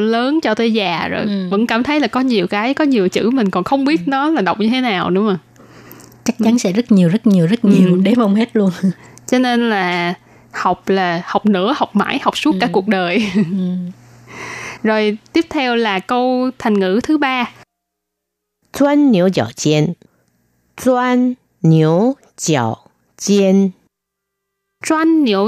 lớn cho tới già rồi vẫn cảm thấy là có nhiều cái, có nhiều chữ mình còn không biết nó là đọc như thế nào nữa mà. Chắc chắn sẽ rất nhiều để không hết luôn. Cho nên là học nữa, học mãi, học suốt cả cuộc đời. Rồi tiếp theo là câu thành ngữ thứ 3. Doan niu jiao jian. Doan niu jiao jian. Choan niu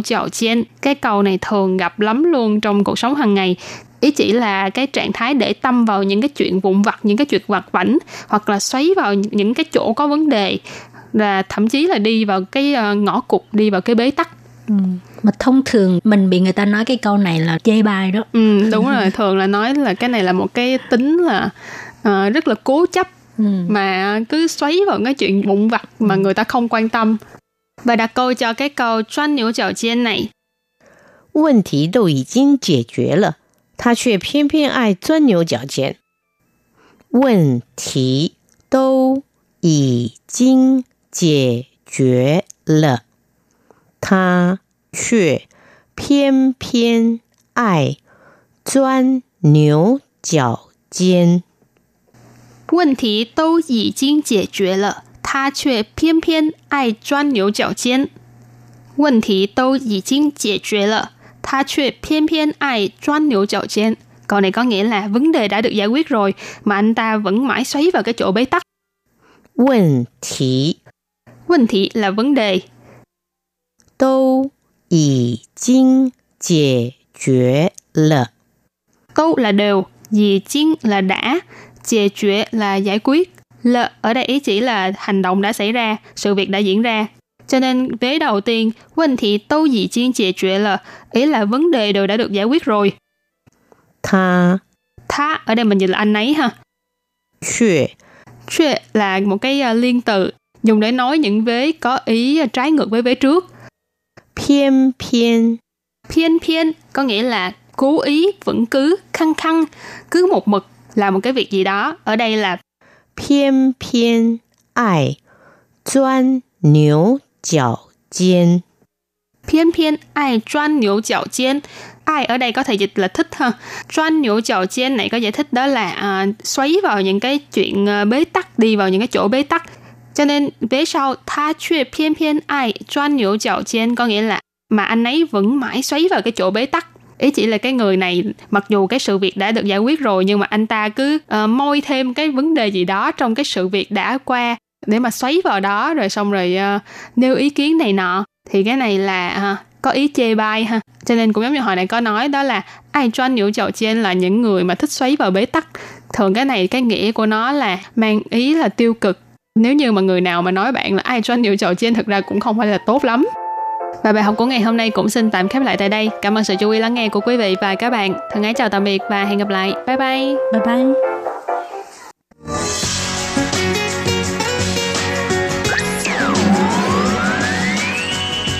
jiao jian. Cái câu này thường gặp lắm luôn trong cuộc sống hàng ngày. Ý chỉ là cái trạng thái để tâm vào những cái chuyện vụn vặt, những cái chuyện vặt vãnh, hoặc là xoáy vào những cái chỗ có vấn đề, là thậm chí là đi vào cái ngõ cụt, đi vào cái bế tắc. Mà thông thường mình bị người ta nói cái câu này là chê bai đó. Đúng rồi, thường là nói là cái này là một cái tính là rất là cố chấp. Mà cứ xoáy vào cái chuyện vụn vặt mà người ta không quan tâm. Và đặt câu cho cái câu choan niu jiao jian này. Vấn đề đều đã giải quyết rồi, ta却偏偏爱钻牛角尖. 问题都已经解决了，他却偏偏爱钻牛角尖. 问题都已经解决了，他却偏偏爱钻牛角尖. 问题都已经解决了，他却偏偏爱钻牛角尖. Câu này có nghĩa là vấn đề đã được giải quyết rồi mà anh ta vẫn mãi xoáy vào cái chỗ bế tắc. 问题 là vấn đề. 都已经解决了. 都 là đều, 已经 là đã, 解决 là giải quyết. L ở đây ý chỉ là hành động đã xảy ra, sự việc đã diễn ra. Cho nên vế đầu tiên, vấn đề đâu gì chiến giải quyết là ý là vấn đề đều đã được giải quyết rồi. Tha ở đây mình dịch là anh ấy ha. Chuyện là một cái liên từ dùng để nói những vế có ý trái ngược với vế trước. Phiên có nghĩa là cố ý, vẫn cứ, khăng, cứ một mực làm một cái việc gì đó. Ở đây là Piên ai Doan niu jiao jian. Piên ai doan niu jiao jian. Ai ở đây có thể dịch là thích ha. Doan niu jiao jian này có giải thích đó là xoáy vào những cái chuyện bế tắc, đi vào những cái chỗ bế tắc. Cho nên vế sau tha chue piên ai doan niu jiao jian có nghĩa là mà anh ấy vẫn mãi xoáy vào cái chỗ bế tắc. Ý chỉ là cái người này mặc dù cái sự việc đã được giải quyết rồi nhưng mà anh ta cứ moi thêm cái vấn đề gì đó trong cái sự việc đã qua để mà xoáy vào đó, rồi xong rồi nêu ý kiến này nọ. Thì cái này là có ý chê bai ha. Cho nên cũng giống như hồi nãy có nói đó là ai choan niu jiao jian là những người mà thích xoáy vào bế tắc. Thường cái này cái nghĩa của nó là mang ý là tiêu cực. Nếu như mà người nào mà nói bạn là ai doanh điều trò trên thực ra cũng không phải là tốt lắm. Và bài học của ngày hôm nay cũng xin tạm khép lại tại đây. Cảm ơn sự chú ý lắng nghe của quý vị và các bạn. Thân ái chào tạm biệt và hẹn gặp lại. Bye bye. Bye bye.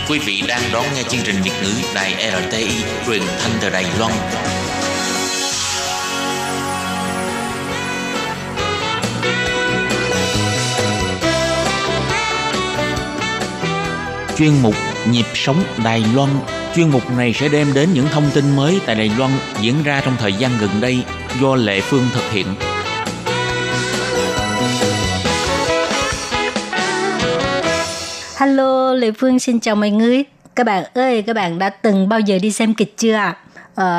Quý vị đang đón nghe chương trình Việt ngữ Đài RTI truyền thanh từ Đài Loan. Chuyên mục Nhịp sống Đài Loan. Chuyên mục này sẽ đem đến những thông tin mới tại Đài Loan diễn ra trong thời gian gần đây do Lệ Phương thực hiện. Hello, Lê Phương xin chào mọi người. Các bạn ơi, các bạn đã từng bao giờ đi xem kịch chưa ạ?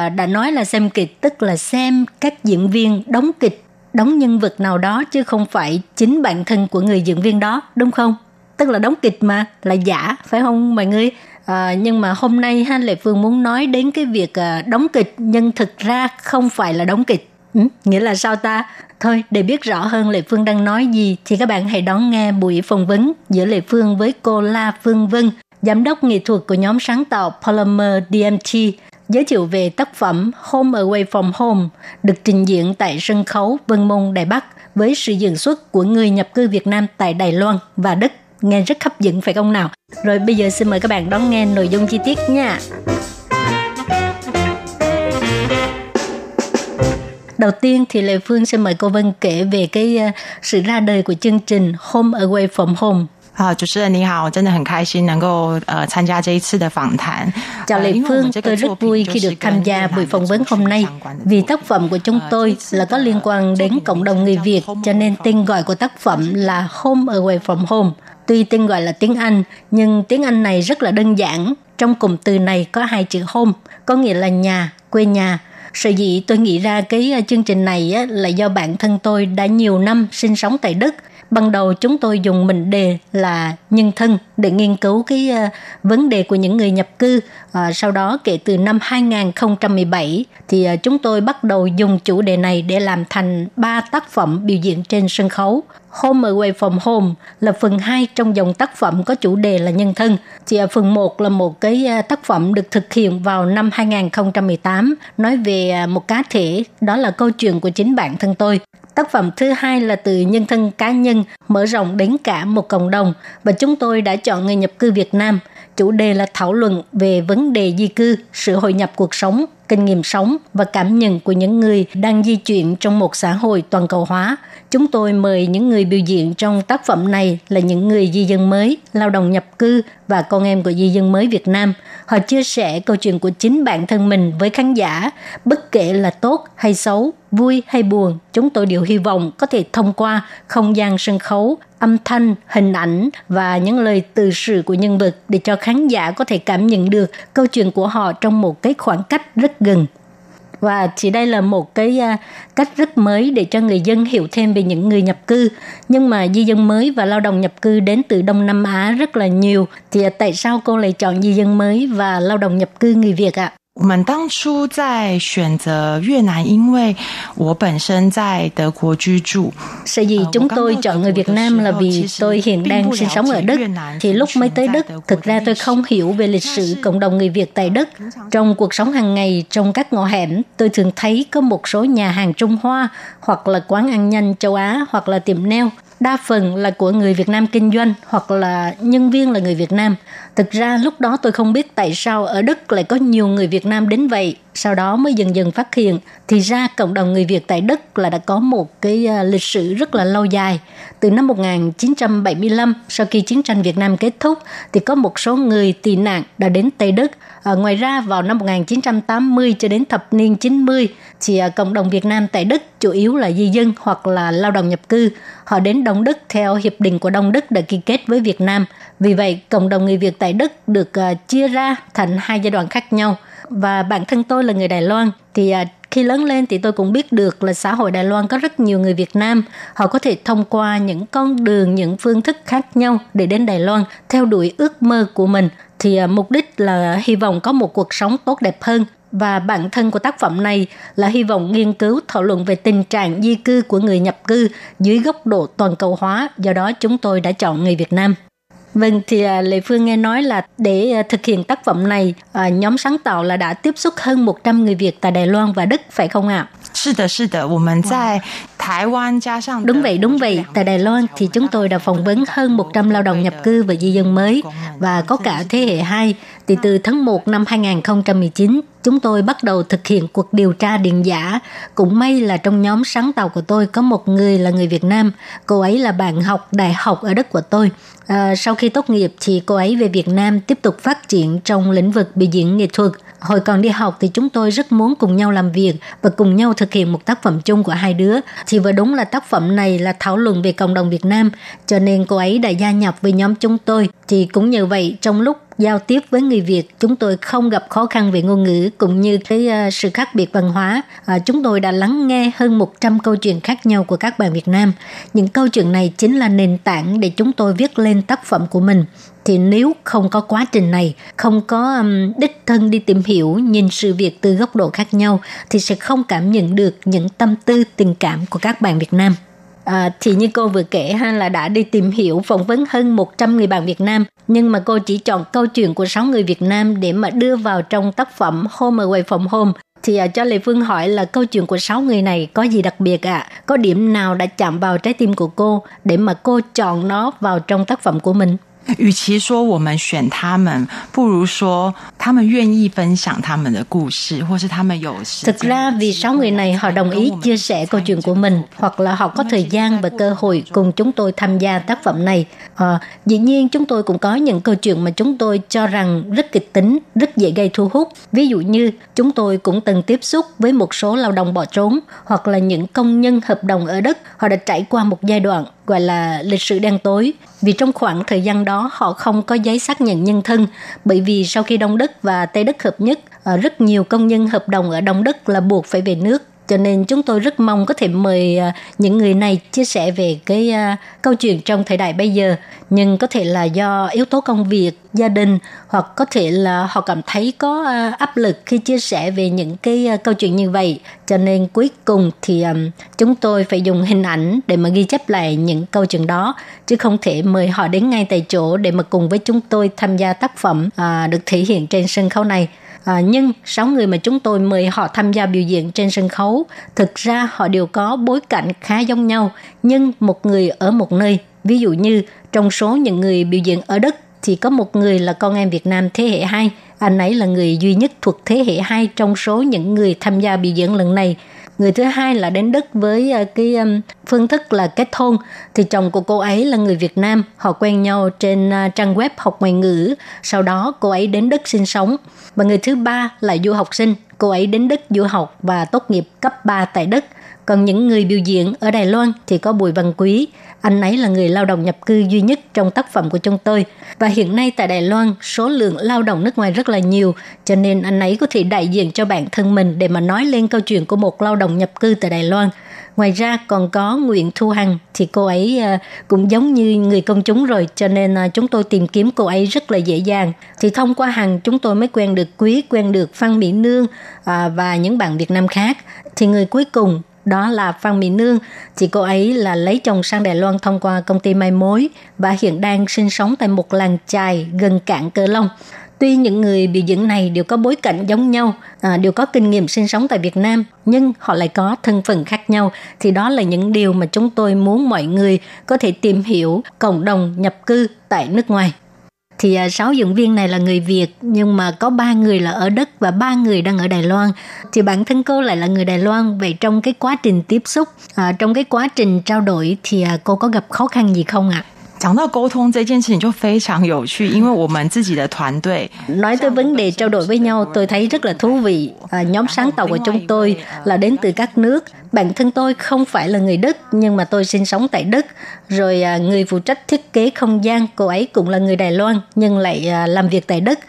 Đã nói là xem kịch tức là xem các diễn viên đóng kịch, đóng nhân vật nào đó chứ không phải chính bản thân của người diễn viên đó, đúng không? Tức là đóng kịch mà, là giả, phải không mọi người? Nhưng mà hôm nay ha, Lê Phương muốn nói đến cái việc đóng kịch nhưng thực ra không phải là đóng kịch. Nghĩa là sao ta? Thôi, để biết rõ hơn Lệ Phương đang nói gì thì các bạn hãy đón nghe buổi phỏng vấn giữa Lệ Phương với cô La Phương Vân, giám đốc nghệ thuật của nhóm sáng tạo Polymer DMT, giới thiệu về tác phẩm Home Away From Home được trình diễn tại sân khấu Vân Môn, Đài Bắc với sự diễn xuất của người nhập cư Việt Nam tại Đài Loan và Đức. Nghe rất hấp dẫn phải không nào? Rồi bây giờ xin mời các bạn đón nghe nội dung chi tiết nha. Đầu tiên thì Lê Phương xin mời cô Vân kể về cái sự ra đời của chương trình Home Away From Home. Chào Lê Phương, tôi rất vui khi được tham gia buổi phỏng vấn hôm nay. Vì tác phẩm của chúng tôi là có liên quan đến cộng đồng người Việt, cho nên tên gọi của tác phẩm là Home Away From Home. Tuy tên gọi là tiếng Anh, nhưng tiếng Anh này rất là đơn giản. Trong cụm từ này có hai chữ home, có nghĩa là nhà, quê nhà. Sở dĩ tôi nghĩ ra cái chương trình này là do bản thân tôi đã nhiều năm sinh sống tại Đức. Ban đầu chúng tôi dùng mệnh đề là nhân thân để nghiên cứu cái vấn đề của những người nhập cư. Sau đó kể từ năm 2017 thì chúng tôi bắt đầu dùng chủ đề này để làm thành 3 tác phẩm biểu diễn trên sân khấu. Home Away From Home là phần 2 trong dòng tác phẩm có chủ đề là nhân thân. Thì phần 1 là một cái tác phẩm được thực hiện vào năm 2018, nói về một cá thể, đó là câu chuyện của chính bản thân tôi. Tác phẩm thứ hai là từ nhân thân cá nhân mở rộng đến cả một cộng đồng, và chúng tôi đã chọn người nhập cư Việt Nam. Chủ đề là thảo luận về vấn đề di cư, sự hội nhập cuộc sống, kinh nghiệm sống và cảm nhận của những người đang di chuyển trong một xã hội toàn cầu hóa. Chúng tôi mời những người biểu diễn trong tác phẩm này là những người di dân mới, lao động nhập cư và con em của di dân mới Việt Nam. Họ chia sẻ câu chuyện của chính bản thân mình với khán giả, bất kể là tốt hay xấu, vui hay buồn. Chúng tôi đều hy vọng có thể thông qua không gian sân khấu, âm thanh, hình ảnh và những lời từ sự của nhân vật để cho khán giả có thể cảm nhận được câu chuyện của họ trong một cái khoảng cách rất gần. Và chỉ đây là một cái cách rất mới để cho người dân hiểu thêm về những người nhập cư. Nhưng mà di dân mới và lao động nhập cư đến từ Đông Nam Á rất là nhiều. Thì tại sao cô lại chọn di dân mới và lao động nhập cư người Việt ạ? Sở dĩ chúng tôi chọn người Việt Nam là vì tôi hiện đang sinh sống ở Đức. Thì lúc mới tới Đức, thực ra tôi không hiểu về lịch sử cộng đồng người Việt tại Đức. Trong cuộc sống hàng ngày, trong các ngõ hẻm, tôi thường thấy có một số nhà hàng Trung Hoa hoặc là quán ăn nhanh châu Á hoặc là tiệm nail. Đa phần là của người Việt Nam kinh doanh hoặc là nhân viên là người Việt Nam. Thực ra lúc đó tôi không biết tại sao ở Đức lại có nhiều người Việt Nam đến vậy. Sau đó mới dần dần phát hiện, thì ra cộng đồng người Việt tại Đức là đã có một cái lịch sử rất là lâu dài. Từ năm 1975, sau khi chiến tranh Việt Nam kết thúc, thì có một số người tị nạn đã đến Tây Đức. Ngoài ra, vào năm 1980 cho đến thập niên 90, thì cộng đồng Việt Nam tại Đức chủ yếu là di dân hoặc là lao động nhập cư. Họ đến Đông Đức theo Hiệp định của Đông Đức đã ký kết với Việt Nam. Vì vậy, cộng đồng người Việt tại Đức được chia ra thành hai giai đoạn khác nhau. Và bản thân tôi là người Đài Loan, thì khi lớn lên thì tôi cũng biết được là xã hội Đài Loan có rất nhiều người Việt Nam. Họ có thể thông qua những con đường, những phương thức khác nhau để đến Đài Loan theo đuổi ước mơ của mình. Thì mục đích là hy vọng có một cuộc sống tốt đẹp hơn. Và bản thân của tác phẩm này là hy vọng nghiên cứu thảo luận về tình trạng di cư của người nhập cư dưới góc độ toàn cầu hóa, do đó chúng tôi đã chọn người Việt Nam. Vâng, thì Lê Phương nghe nói là để thực hiện tác phẩm này, nhóm sáng tạo là đã tiếp xúc hơn 100 người Việt tại Đài Loan và Đức, phải không ạ? Đúng vậy. Tại Đài Loan thì chúng tôi đã phỏng vấn hơn 100 lao động nhập cư và di dân mới, và có cả thế hệ 2. Thì từ tháng 1 năm 2019, chúng tôi bắt đầu thực hiện cuộc điều tra điện giả. Cũng may là trong nhóm sáng tạo của tôi có một người là người Việt Nam. Cô ấy là bạn học đại học ở Đức của tôi. Sau khi tốt nghiệp thì cô ấy về Việt Nam tiếp tục phát triển trong lĩnh vực biểu diễn nghệ thuật. Hồi còn đi học thì chúng tôi rất muốn cùng nhau làm việc và cùng nhau thực hiện một tác phẩm chung của hai đứa. Thì vừa đúng là tác phẩm này là thảo luận về cộng đồng Việt Nam, cho nên cô ấy đã gia nhập với nhóm chúng tôi. Thì cũng như vậy, trong lúc giao tiếp với người Việt, chúng tôi không gặp khó khăn về ngôn ngữ cũng như cái sự khác biệt văn hóa. Chúng tôi đã lắng nghe hơn 100 câu chuyện khác nhau của các bạn Việt Nam. Những câu chuyện này chính là nền tảng để chúng tôi viết lên tác phẩm của mình. Thì nếu không có quá trình này, không có đích thân đi tìm hiểu, nhìn sự việc từ góc độ khác nhau, thì sẽ không cảm nhận được những tâm tư, tình cảm của các bạn Việt Nam. Thì như cô vừa kể ha, là đã đi tìm hiểu, phỏng vấn hơn 100 người bạn Việt Nam, nhưng mà cô chỉ chọn câu chuyện của 6 người Việt Nam để mà đưa vào trong tác phẩm Home Away From Home. Thì cho Lê Phương hỏi là câu chuyện của 6 người này có gì đặc biệt ạ? Có điểm nào đã chạm vào trái tim của cô để mà cô chọn nó vào trong tác phẩm của mình? Thực ra vì 6 người này họ đồng ý chia sẻ câu chuyện của mình, hoặc là họ có thời gian và cơ hội cùng chúng tôi tham gia tác phẩm này. Dĩ nhiên chúng tôi cũng có những câu chuyện mà chúng tôi cho rằng rất kịch tính, rất dễ gây thu hút. Ví dụ như chúng tôi cũng từng tiếp xúc với một số lao động bỏ trốn, hoặc là những công nhân hợp đồng ở Đức. Họ đã trải qua một giai đoạn gọi là lịch sử đen tối, vì trong khoảng thời gian đó họ không có giấy xác nhận nhân thân, bởi vì sau khi Đông Đức và Tây Đức hợp nhất, rất nhiều công nhân hợp đồng ở Đông Đức là buộc phải về nước. Cho nên chúng tôi rất mong có thể mời những người này chia sẻ về cái câu chuyện trong thời đại bây giờ. Nhưng có thể là do yếu tố công việc, gia đình, hoặc có thể là họ cảm thấy có áp lực khi chia sẻ về những cái câu chuyện như vậy. Cho nên cuối cùng thì chúng tôi phải dùng hình ảnh để mà ghi chép lại những câu chuyện đó, chứ không thể mời họ đến ngay tại chỗ để mà cùng với chúng tôi tham gia tác phẩm được thể hiện trên sân khấu này. Nhưng 6 người mà chúng tôi mời họ tham gia biểu diễn trên sân khấu, thực ra họ đều có bối cảnh khá giống nhau, nhưng một người ở một nơi. Ví dụ như trong số những người biểu diễn ở Đức thì có một người là con em Việt Nam thế hệ 2. Anh ấy là người duy nhất thuộc thế hệ 2 trong số những người tham gia biểu diễn lần này. Người thứ hai là đến Đức với cái phương thức là kết hôn. Thì chồng của cô ấy là người Việt Nam, họ quen nhau trên trang web học ngoại ngữ. Sau đó cô ấy đến Đức sinh sống. Và người thứ ba là du học sinh. Cô ấy đến Đức du học và tốt nghiệp cấp 3 tại Đức. Còn những người biểu diễn ở Đài Loan thì có Bùi Văn Quý. Anh ấy là người lao động nhập cư duy nhất trong tác phẩm của chúng tôi. Và hiện nay tại Đài Loan, số lượng lao động nước ngoài rất là nhiều, cho nên anh ấy có thể đại diện cho bản thân mình để mà nói lên câu chuyện của một lao động nhập cư tại Đài Loan. Ngoài ra còn có Nguyễn Thu Hằng, thì cô ấy cũng giống như người công chúng rồi, cho nên chúng tôi tìm kiếm cô ấy rất là dễ dàng. Thì thông qua Hằng chúng tôi mới quen được Quý, quen được Phan Mỹ Nương và những bạn Việt Nam khác. Thì người cuối cùng đó là Phan Mỹ Nương, thì cô ấy là lấy chồng sang Đài Loan thông qua công ty may mối và hiện đang sinh sống tại một làng chài gần cảng Cờ Long. Tuy những người biểu diễn này đều có bối cảnh giống nhau, đều có kinh nghiệm sinh sống tại Việt Nam, nhưng họ lại có thân phận khác nhau. Thì đó là những điều mà chúng tôi muốn mọi người có thể tìm hiểu cộng đồng nhập cư tại nước ngoài. Thì 6 diễn viên này là người Việt, nhưng mà có 3 người là ở Đức và 3 người đang ở Đài Loan. Thì bản thân cô lại là người Đài Loan. Vậy trong cái quá trình tiếp xúc, trong cái quá trình trao đổi thì cô có gặp khó khăn gì không ạ? Nói tới vấn đề trao đổi với nhau, tôi thấy rất là thú vị. Nhóm sáng tạo của chúng tôi là đến từ các nước. Bản thân tôi không phải là người Đức, nhưng mà tôi sinh sống tại Đức. Rồi người phụ trách thiết kế không gian, cô ấy cũng là người Đài Loan, nhưng lại làm việc tại Đức.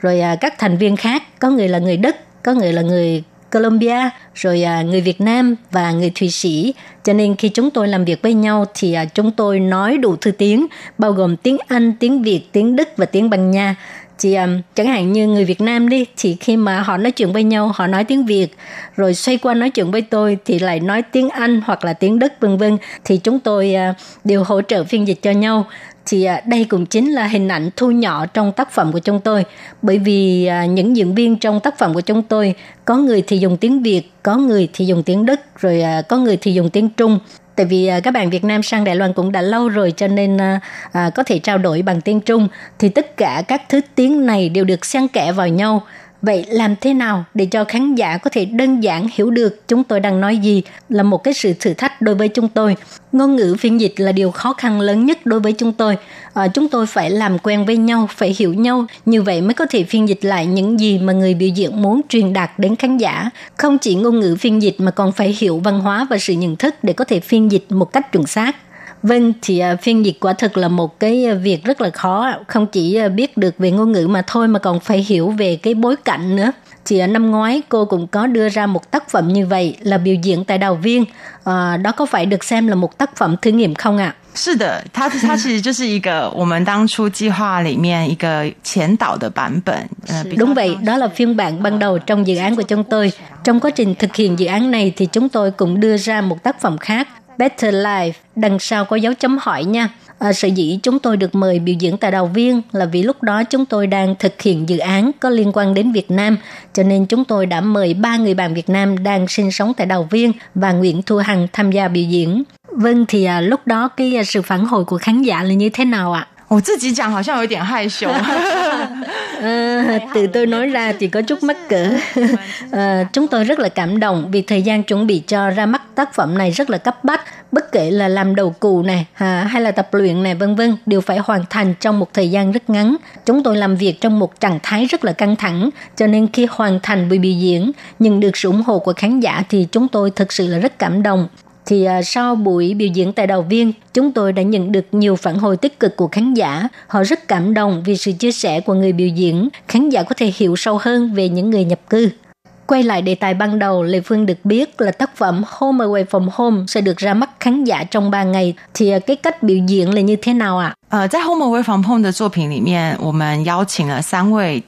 Rồi các thành viên khác, có người là người Đức, có người là người Colombia, rồi người Việt Nam và người Thụy Sĩ. Cho nên khi chúng tôi làm việc với nhau thì chúng tôi nói đủ thứ tiếng, bao gồm tiếng Anh, tiếng Việt, tiếng Đức và tiếng Ban Nha. Thì chẳng hạn như người Việt Nam đi, thì khi mà họ nói chuyện với nhau, họ nói tiếng Việt, rồi xoay qua nói chuyện với tôi thì lại nói tiếng Anh hoặc là tiếng Đức vân vân, thì chúng tôi đều hỗ trợ phiên dịch cho nhau. Thì đây cũng chính là hình ảnh thu nhỏ trong tác phẩm của chúng tôi, bởi vì những diễn viên trong tác phẩm của chúng tôi có người thì dùng tiếng Việt, có người thì dùng tiếng Đức, rồi có người thì dùng tiếng Trung. Tại vì các bạn Việt Nam sang Đài Loan cũng đã lâu rồi, cho nên có thể trao đổi bằng tiếng Trung. Thì tất cả các thứ tiếng này đều được xen kẽ vào nhau. Vậy làm thế nào để cho khán giả có thể đơn giản hiểu được chúng tôi đang nói gì là một cái sự thử thách đối với chúng tôi. Ngôn ngữ phiên dịch là điều khó khăn lớn nhất đối với chúng tôi. Chúng tôi phải làm quen với nhau, phải hiểu nhau. Như vậy mới có thể phiên dịch lại những gì mà người biểu diễn muốn truyền đạt đến khán giả. Không chỉ ngôn ngữ phiên dịch mà còn phải hiểu văn hóa và sự nhận thức để có thể phiên dịch một cách chuẩn xác. Vâng, thì phiên dịch quả thực là một cái việc rất là khó, không chỉ biết được về ngôn ngữ mà thôi mà còn phải hiểu về cái bối cảnh nữa. Thì năm ngoái cô cũng có đưa ra một tác phẩm như vậy là biểu diễn tại Đào Viên. Đó có phải được xem là một tác phẩm thử nghiệm không ạ? 是的,它其实就是一个我们当初计划里面一个前导的版本。 Đúng vậy, đó là phiên bản ban đầu trong dự án của chúng tôi. Trong quá trình thực hiện dự án này thì chúng tôi cũng đưa ra một tác phẩm khác, Better Life, đằng sau có dấu chấm hỏi nha. Sở dĩ chúng tôi được mời biểu diễn tại Đào Viên là vì lúc đó chúng tôi đang thực hiện dự án có liên quan đến Việt Nam, cho nên chúng tôi đã mời 3 người bạn Việt Nam đang sinh sống tại Đào Viên và Nguyễn Thu Hằng tham gia biểu diễn. Vâng, thì lúc đó cái sự phản hồi của khán giả là như thế nào ạ? Tự tôi nói ra thì có chút mắc cỡ. Chúng tôi rất là cảm động vì thời gian chuẩn bị cho ra mắt tác phẩm này rất là cấp bách. Bất kể là làm đầu cù này, hay là tập luyện này vân vân, đều phải hoàn thành trong một thời gian rất ngắn. Chúng tôi làm việc trong một trạng thái rất là căng thẳng, cho nên khi hoàn thành buổi biểu diễn, nhận được sự ủng hộ của khán giả thì chúng tôi thực sự là rất cảm động. Thì sau buổi biểu diễn tại Đào Viên, chúng tôi đã nhận được nhiều phản hồi tích cực của khán giả. Họ rất cảm động vì sự chia sẻ của người biểu diễn. Khán giả có thể hiểu sâu hơn về những người nhập cư. Quay lại đề tài ban đầu, Lê Phương được biết là tác phẩm Home Away From Home sẽ được ra mắt khán giả trong 3 ngày. Thì cái cách biểu diễn là như thế nào ạ? Ở Home Away From Home的作品里面，我们邀请了3位。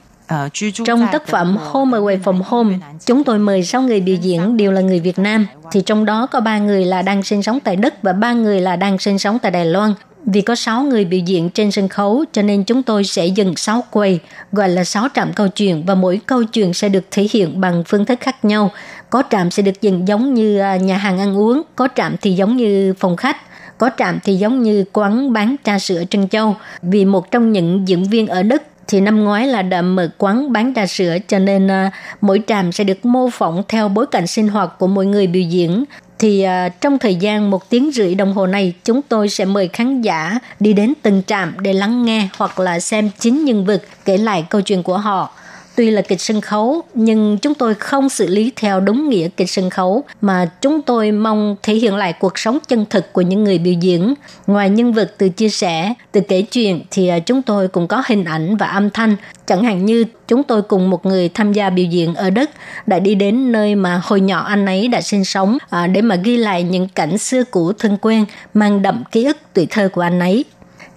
Trong tác phẩm Home Away From Home, chúng tôi mời 6 người biểu diễn đều là người Việt Nam. Thì trong đó có 3 người là đang sinh sống tại Đức và 3 người là đang sinh sống tại Đài Loan. Vì có 6 người biểu diễn trên sân khấu, cho nên chúng tôi sẽ dựng 6 quầy, gọi là 6 trạm câu chuyện, và mỗi câu chuyện sẽ được thể hiện bằng phương thức khác nhau. Có trạm sẽ được dựng giống như nhà hàng ăn uống, có trạm thì giống như phòng khách, có trạm thì giống như quán bán trà sữa Trân Châu. Vì một trong những diễn viên ở Đức thì năm ngoái là đã mở quán bán trà sữa, cho nên mỗi trạm sẽ được mô phỏng theo bối cảnh sinh hoạt của mỗi người biểu diễn. Thì trong thời gian 1 tiếng rưỡi đồng hồ này, chúng tôi sẽ mời khán giả đi đến từng trạm để lắng nghe hoặc là xem 9 nhân vật kể lại câu chuyện của họ. Tuy là kịch sân khấu, nhưng chúng tôi không xử lý theo đúng nghĩa kịch sân khấu, mà chúng tôi mong thể hiện lại cuộc sống chân thực của những người biểu diễn. Ngoài nhân vật từ chia sẻ, từ kể chuyện, thì chúng tôi cũng có hình ảnh và âm thanh. Chẳng hạn như chúng tôi cùng một người tham gia biểu diễn ở Đức đã đi đến nơi mà hồi nhỏ anh ấy đã sinh sống để mà ghi lại những cảnh xưa cũ thân quen, mang đậm ký ức tuổi thơ của anh ấy.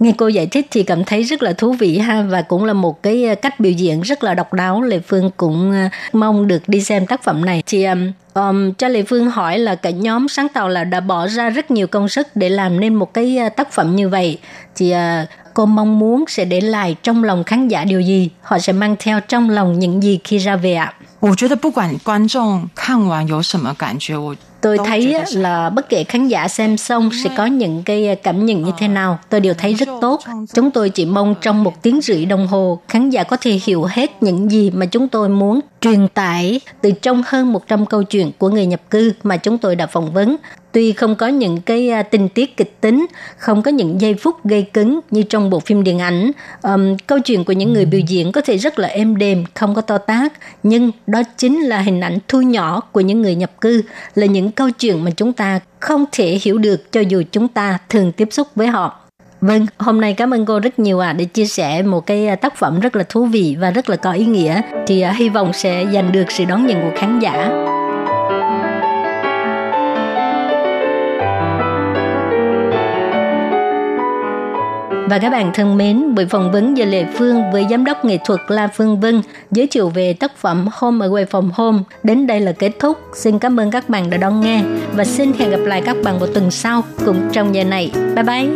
Nghe cô giải thích thì cảm thấy rất là thú vị ha, và cũng là một cái cách biểu diễn rất là độc đáo. Lê Phương cũng mong được đi xem tác phẩm này. Chị cho Lê Phương hỏi là cả nhóm sáng tạo là đã bỏ ra rất nhiều công sức để làm nên một cái tác phẩm như vậy. Thì cô mong muốn sẽ để lại trong lòng khán giả điều gì? Họ sẽ mang theo trong lòng những gì khi ra về ạ? Tôi thấy là bất kể khán giả xem xong sẽ có những cái cảm nhận như thế nào, tôi đều thấy rất tốt. Chúng tôi chỉ mong trong 1 tiếng rưỡi đồng hồ, khán giả có thể hiểu hết những gì mà chúng tôi muốn truyền tải từ trong hơn 100 câu chuyện của người nhập cư mà chúng tôi đã phỏng vấn. Tuy không có những cái tình tiết kịch tính, không có những giây phút gây cứng như trong bộ phim điện ảnh, câu chuyện của những người biểu diễn có thể rất là êm đềm, không có to tát, nhưng đó chính là hình ảnh thu nhỏ của những người nhập cư, là những câu chuyện mà chúng ta không thể hiểu được cho dù chúng ta thường tiếp xúc với họ. Vâng, hôm nay cảm ơn cô rất nhiều để chia sẻ một cái tác phẩm rất là thú vị và rất là có ý nghĩa. Thì hy vọng sẽ giành được sự đón nhận của khán giả. Và các bạn thân mến, buổi phỏng vấn giờ Lệ Phương với giám đốc nghệ thuật La Phương Vân giới thiệu về tác phẩm Home Away From Home đến đây là kết thúc. Xin cảm ơn các bạn đã đón nghe và xin hẹn gặp lại các bạn vào tuần sau cùng trong giờ này. Bye bye!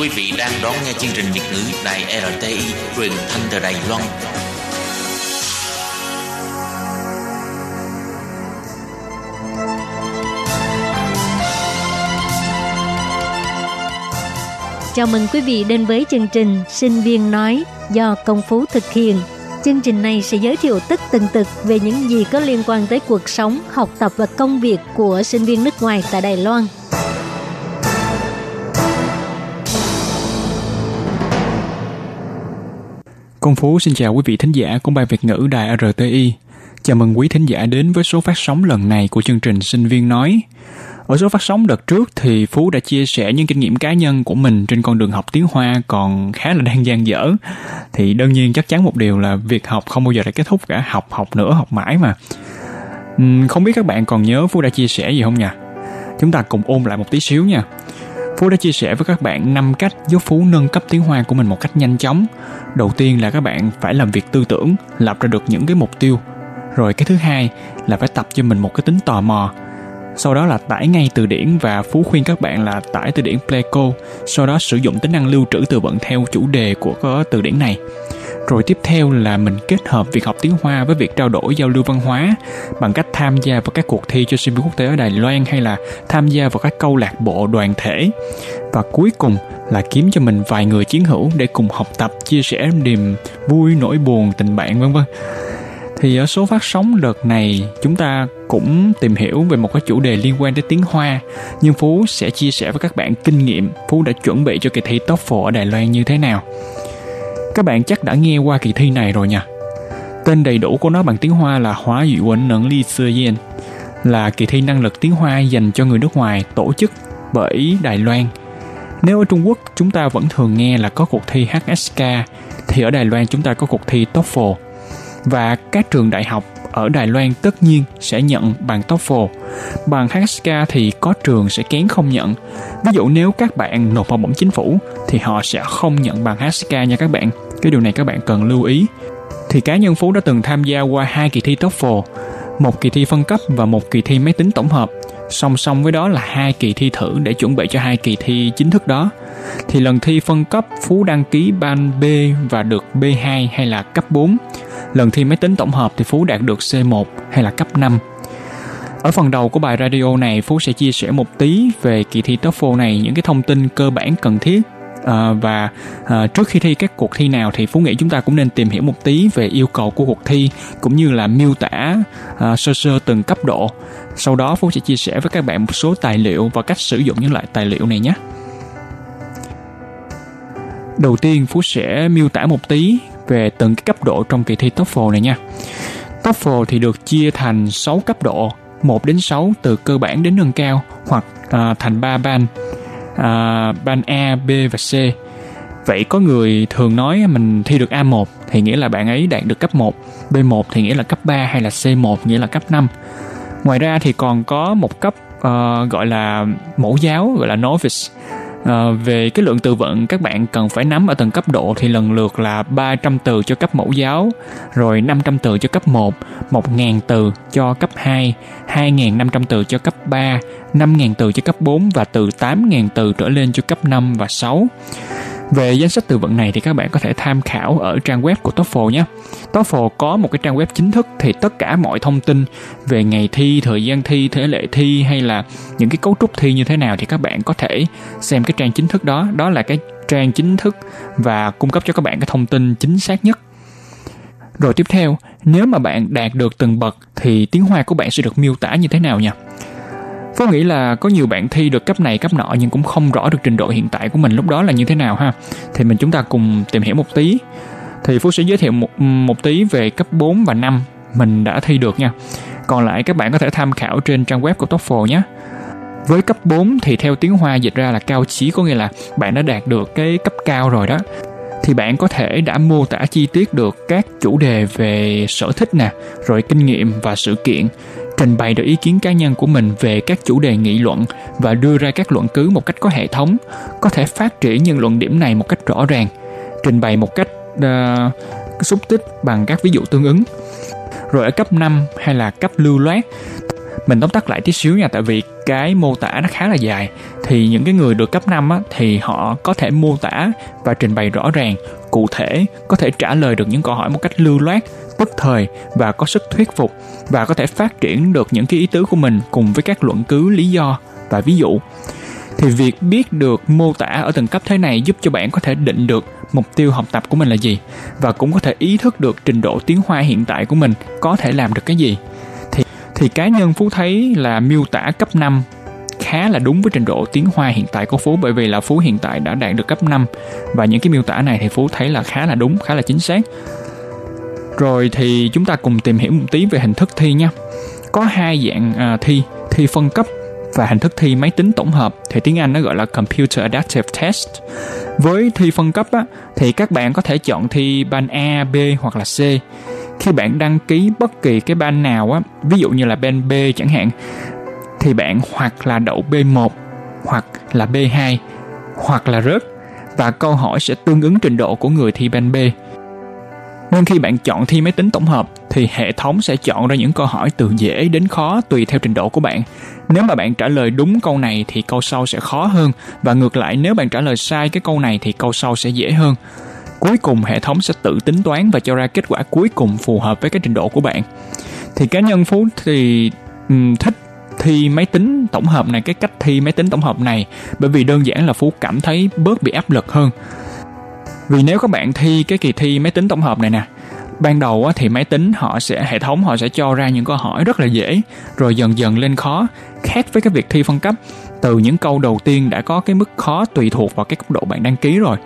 Quý vị đang đón nghe chương trình Việt ngữ Đài RTI truyền thanh từ Đài Loan. Chào mừng quý vị đến với chương trình Sinh viên nói do Công Phú thực hiện. Chương trình này sẽ giới thiệu tất tần tật về những gì có liên quan tới cuộc sống, học tập và công việc của sinh viên nước ngoài tại Đài Loan. Công Phú xin chào quý vị thính giả của Ban Việt ngữ Đài RTI. Chào mừng quý thính giả đến với số phát sóng lần này của chương trình Sinh viên nói. Ở số phát sóng đợt trước thì Phú đã chia sẻ những kinh nghiệm cá nhân của mình trên con đường học tiếng Hoa còn khá là đang dang dở. Thì đương nhiên chắc chắn một điều là việc học không bao giờ đã kết thúc cả, học nữa, học mãi mà. Không biết các bạn còn nhớ Phú đã chia sẻ gì không nhỉ? Chúng ta cùng ôn lại một tí xíu nha. Phú đã chia sẻ với các bạn 5 cách giúp Phú nâng cấp tiếng Hoa của mình một cách nhanh chóng. Đầu tiên là các bạn phải làm việc tư tưởng, lập ra được những cái mục tiêu. Rồi cái thứ hai là phải tập cho mình một cái tính tò mò. Sau đó là tải ngay từ điển và Phú khuyên các bạn là tải từ điển Pleco. Sau đó sử dụng tính năng lưu trữ từ vựng theo chủ đề của từ điển này. Rồi tiếp theo là mình kết hợp việc học tiếng Hoa với việc trao đổi giao lưu văn hóa bằng cách tham gia vào các cuộc thi cho sinh viên quốc tế ở Đài Loan hay là tham gia vào các câu lạc bộ đoàn thể. Và cuối cùng là kiếm cho mình vài người chiến hữu để cùng học tập, chia sẻ niềm vui, nỗi buồn, tình bạn v.v. Thì ở số phát sóng đợt này chúng ta cũng tìm hiểu về một cái chủ đề liên quan tới tiếng Hoa. Nhưng Phú sẽ chia sẻ với các bạn kinh nghiệm Phú đã chuẩn bị cho kỳ thi TOEFL ở Đài Loan như thế nào. Các bạn chắc đã nghe qua kỳ thi này rồi nha. Tên đầy đủ của nó bằng tiếng Hoa là Hóa Dụ Quẩn Nâng Ly Sơ Yên, là kỳ thi năng lực tiếng Hoa dành cho người nước ngoài tổ chức bởi Đài Loan. Nếu ở Trung Quốc chúng ta vẫn thường nghe là có cuộc thi HSK, thì ở Đài Loan chúng ta có cuộc thi TOEFL. Và các trường đại học ở Đài Loan tất nhiên sẽ nhận bằng TOEFL. Bằng HSK thì có trường sẽ kén không nhận. Ví dụ nếu các bạn nộp vào bổng chính phủ thì họ sẽ không nhận bằng HSK nha các bạn. Cái điều này các bạn cần lưu ý. Thì cá nhân Phú đã từng tham gia qua 2 kỳ thi TOEFL, một kỳ thi phân cấp và một kỳ thi máy tính tổng hợp. Song song với đó là 2 kỳ thi thử để chuẩn bị cho 2 kỳ thi chính thức đó. Thì lần thi phân cấp Phú đăng ký ban B và được B2 hay là cấp 4. Lần thi máy tính tổng hợp thì Phú đạt được C1 hay là cấp 5. Ở phần đầu của bài radio này, Phú sẽ chia sẻ một tí về kỳ thi TOEFL này, những cái thông tin cơ bản cần thiết. Trước khi thi các cuộc thi nào thì Phú nghĩ chúng ta cũng nên tìm hiểu một tí về yêu cầu của cuộc thi, cũng như là miêu tả sơ từng cấp độ. Sau đó Phú sẽ chia sẻ với các bạn một số tài liệu và cách sử dụng những loại tài liệu này nhé. Đầu tiên Phú sẽ miêu tả một tí về từng cái cấp độ trong kỳ thi TOEFL này nha. TOEFL thì được chia thành 6 cấp độ, 1 đến 6 từ cơ bản đến nâng cao, hoặc thành 3 ban. Ban A, B và C. Vậy có người thường nói mình thi được A1 thì nghĩa là bạn ấy đạt được cấp 1, B1 thì nghĩa là cấp 3 hay là C1 nghĩa là cấp 5. Ngoài ra thì còn có một cấp gọi là mẫu giáo, gọi là novice. Về cái lượng từ vựng các bạn cần phải nắm ở từng cấp độ thì lần lượt là 300 từ cho cấp mẫu giáo, rồi 500 từ cho cấp 1, 1.000 từ cho cấp 2, 2.500 từ cho cấp 3, 5.000 từ cho cấp 4 và từ 8.000 từ trở lên cho cấp 5 và 6. Về danh sách từ vựng này thì các bạn có thể tham khảo ở trang web của TOEFL nhé. TOEFL có một cái trang web chính thức thì tất cả mọi thông tin về ngày thi, thời gian thi, thể lệ thi hay là những cái cấu trúc thi như thế nào thì các bạn có thể xem cái trang chính thức đó. Đó là cái trang chính thức và cung cấp cho các bạn cái thông tin chính xác nhất. Rồi tiếp theo, nếu mà bạn đạt được từng bậc thì tiếng Hoa của bạn sẽ được miêu tả như thế nào nha? Có nghĩa là có nhiều bạn thi được cấp này cấp nọ nhưng cũng không rõ được trình độ hiện tại của mình lúc đó là như thế nào ha. Thì chúng ta cùng tìm hiểu một tí. Thì Phú sẽ giới thiệu một tí về cấp 4 và 5 mình đã thi được nha. Còn lại các bạn có thể tham khảo trên trang web của TOEFL nhé. Với cấp 4 thì theo tiếng Hoa dịch ra là cao chí, có nghĩa là bạn đã đạt được cái cấp cao rồi đó. Thì bạn có thể đã mô tả chi tiết được các chủ đề về sở thích nè, rồi kinh nghiệm và sự kiện, trình bày được ý kiến cá nhân của mình về các chủ đề nghị luận và đưa ra các luận cứ một cách có hệ thống, có thể phát triển những luận điểm này một cách rõ ràng, trình bày một cách xúc tích bằng các ví dụ tương ứng. Rồi ở cấp 5 hay là cấp lưu loát, mình tóm tắt lại tí xíu nha, tại vì cái mô tả nó khá là dài. Thì những cái người được cấp 5 á, thì họ có thể mô tả và trình bày rõ ràng, cụ thể, có thể trả lời được những câu hỏi một cách lưu loát, tức thời và có sức thuyết phục, và có thể phát triển được những cái ý tứ của mình cùng với các luận cứ, lý do và ví dụ. Thì việc biết được mô tả ở từng cấp thế này giúp cho bạn có thể định được mục tiêu học tập của mình là gì, và cũng có thể ý thức được trình độ tiếng Hoa hiện tại của mình có thể làm được cái gì. Thì cá nhân Phú thấy là miêu tả cấp 5 khá là đúng với trình độ tiếng Hoa hiện tại của Phú, bởi vì là Phú hiện tại đã đạt được cấp 5 và những cái miêu tả này thì Phú thấy là khá là đúng, khá là chính xác. Rồi thì chúng ta cùng tìm hiểu một tí về hình thức thi nha. Có hai dạng thi phân cấp và hình thức thi máy tính tổng hợp, thì tiếng Anh nó gọi là Computer Adaptive Test. Với thi phân cấp á, thì các bạn có thể chọn thi ban A, B hoặc là C. Khi bạn đăng ký bất kỳ cái ban nào á, ví dụ như là ban B chẳng hạn, thì bạn hoặc là đậu B1 hoặc là B2 hoặc là rớt, và câu hỏi sẽ tương ứng trình độ của người thi ban B. Nên khi bạn chọn thi máy tính tổng hợp thì hệ thống sẽ chọn ra những câu hỏi từ dễ đến khó tùy theo trình độ của bạn. Nếu mà bạn trả lời đúng câu này thì câu sau sẽ khó hơn, và ngược lại nếu bạn trả lời sai cái câu này thì câu sau sẽ dễ hơn. Cuối cùng hệ thống sẽ tự tính toán và cho ra kết quả cuối cùng phù hợp với cái trình độ của bạn. Thì cá nhân Phú thì thích thi máy tính tổng hợp này, cái cách thi máy tính tổng hợp này, bởi vì đơn giản là Phú cảm thấy bớt bị áp lực hơn. Vì nếu các bạn thi cái kỳ thi máy tính tổng hợp này nè, ban đầu á, thì hệ thống họ sẽ cho ra những câu hỏi rất là dễ, rồi dần dần lên khó, khác với cái việc thi phân cấp. Từ những câu đầu tiên đã có cái mức khó tùy thuộc vào cái cấp độ bạn đăng ký rồi.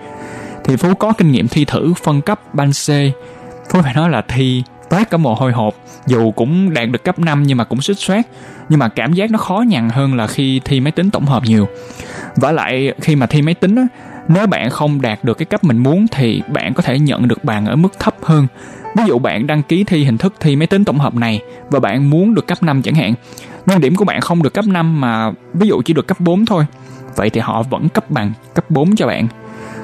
Thì Phú có kinh nghiệm thi thử phân cấp ban C, Phú phải nói là thi toát cả mồ hôi hột, dù cũng đạt được cấp 5 nhưng mà cũng suýt soát, nhưng mà cảm giác nó khó nhằn hơn là khi thi máy tính tổng hợp nhiều. Vả lại khi mà thi máy tính á, nếu bạn không đạt được cái cấp mình muốn thì bạn có thể nhận được bằng ở mức thấp hơn. Ví dụ bạn đăng ký thi hình thức thi máy tính tổng hợp này và bạn muốn được cấp 5 chẳng hạn, nhưng điểm của bạn không được cấp 5 mà ví dụ chỉ được cấp 4 thôi, vậy thì họ vẫn cấp bằng cấp 4 cho bạn.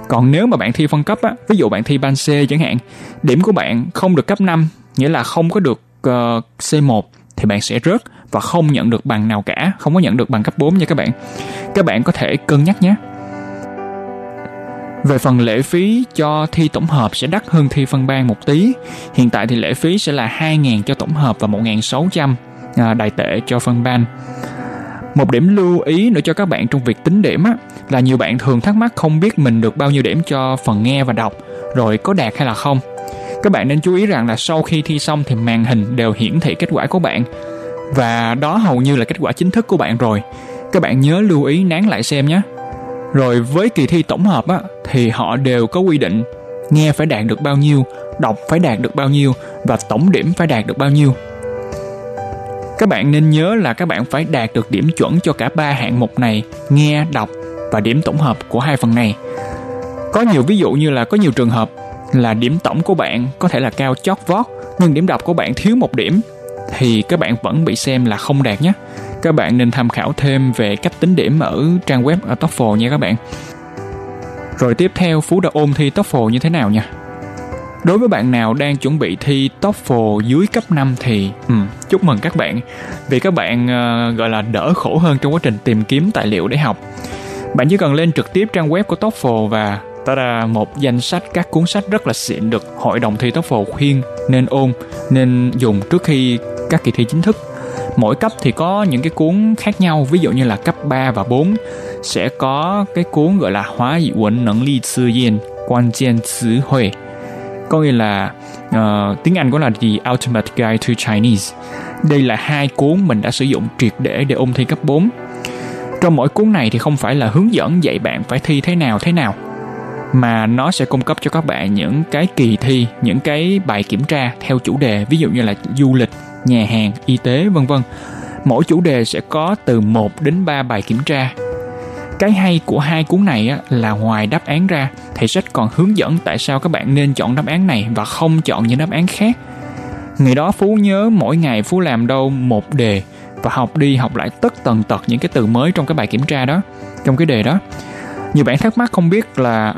Còn nếu mà bạn thi phân cấp á, ví dụ bạn thi ban C chẳng hạn, điểm của bạn không được cấp 5, nghĩa là không có được C1 thì bạn sẽ rớt và không nhận được bằng nào cả, không có nhận được bằng cấp 4 nha các bạn. Các bạn có thể cân nhắc nhé. Về phần lệ phí cho thi tổng hợp sẽ đắt hơn thi phân ban một tí. Hiện tại thì lệ phí sẽ là 2.000 cho tổng hợp và 1.600 đài tệ cho phân ban. Một điểm lưu ý nữa cho các bạn trong việc tính điểm á, là nhiều bạn thường thắc mắc không biết mình được bao nhiêu điểm cho phần nghe và đọc, rồi có đạt hay là không. Các bạn nên chú ý rằng là sau khi thi xong thì màn hình đều hiển thị kết quả của bạn, và đó hầu như là kết quả chính thức của bạn rồi. Các bạn nhớ lưu ý nán lại xem nhé. Rồi với kỳ thi tổng hợp á, thì họ đều có quy định nghe phải đạt được bao nhiêu, đọc phải đạt được bao nhiêu và tổng điểm phải đạt được bao nhiêu. Các bạn nên nhớ là các bạn phải đạt được điểm chuẩn cho cả 3 hạng mục này, nghe, đọc và điểm tổng hợp của hai phần này. Có nhiều ví dụ như là có nhiều trường hợp là điểm tổng của bạn có thể là cao chót vót, nhưng điểm đọc của bạn thiếu một điểm thì các bạn vẫn bị xem là không đạt nhé. Các bạn nên tham khảo thêm về cách tính điểm ở trang web ở TOEFL nha các bạn. Rồi tiếp theo Phú đã ôn thi TOEFL như thế nào nha. Đối với bạn nào đang chuẩn bị thi TOEFL dưới cấp 5 thì chúc mừng các bạn, vì các bạn gọi là đỡ khổ hơn trong quá trình tìm kiếm tài liệu để học. Bạn chỉ cần lên trực tiếp trang web của TOEFL và Đó là một danh sách các cuốn sách rất là xịn được Hội đồng thi TOEFL khuyên nên ôn, nên dùng trước khi các kỳ thi chính thức. Mỗi cấp thì có những cái cuốn khác nhau, ví dụ như là cấp 3 và 4 sẽ có cái cuốn gọi là Hóa dị quẩn nâng ly sư yên, quan chiên sư huệ. Có nghĩa là tiếng Anh có là The Ultimate Guide to Chinese. Đây là hai cuốn mình đã sử dụng triệt để ôn thi cấp 4. Trong mỗi cuốn này thì không phải là hướng dẫn dạy bạn phải thi thế nào, mà nó sẽ cung cấp cho các bạn những cái kỳ thi, những cái bài kiểm tra theo chủ đề, ví dụ như là du lịch, nhà hàng, y tế, v.v. Mỗi chủ đề sẽ có từ 1 đến 3 bài kiểm tra. Cái hay của hai cuốn này là ngoài đáp án ra, thầy sách còn hướng dẫn tại sao các bạn nên chọn đáp án này và không chọn những đáp án khác. Ngày đó Phú nhớ mỗi ngày Phú làm đâu 1 đề và học đi học lại tất tần tật những cái từ mới trong cái bài kiểm tra đó, trong cái đề đó. Nhiều bạn thắc mắc không biết là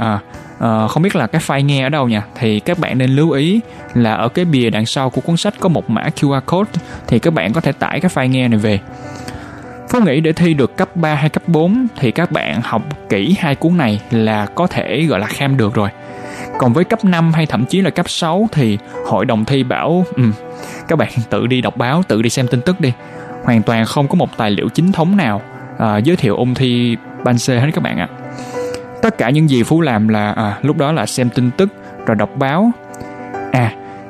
cái file nghe ở đâu nha, thì các bạn nên lưu ý là ở cái bìa đằng sau của cuốn sách có một mã QR code, thì các bạn có thể tải cái file nghe này về. Phú nghĩ để thi được cấp 3 hay cấp 4 thì các bạn học kỹ hai cuốn này là có thể gọi là kham được rồi. Còn với cấp 5 hay thậm chí là cấp 6 thì hội đồng thi bảo các bạn tự đi đọc báo, tự đi xem tin tức đi. Hoàn toàn không có một tài liệu chính thống nào giới thiệu ôn thi ban C hết các bạn ạ. Tất cả những gì Phú làm là lúc đó là xem tin tức rồi đọc báo.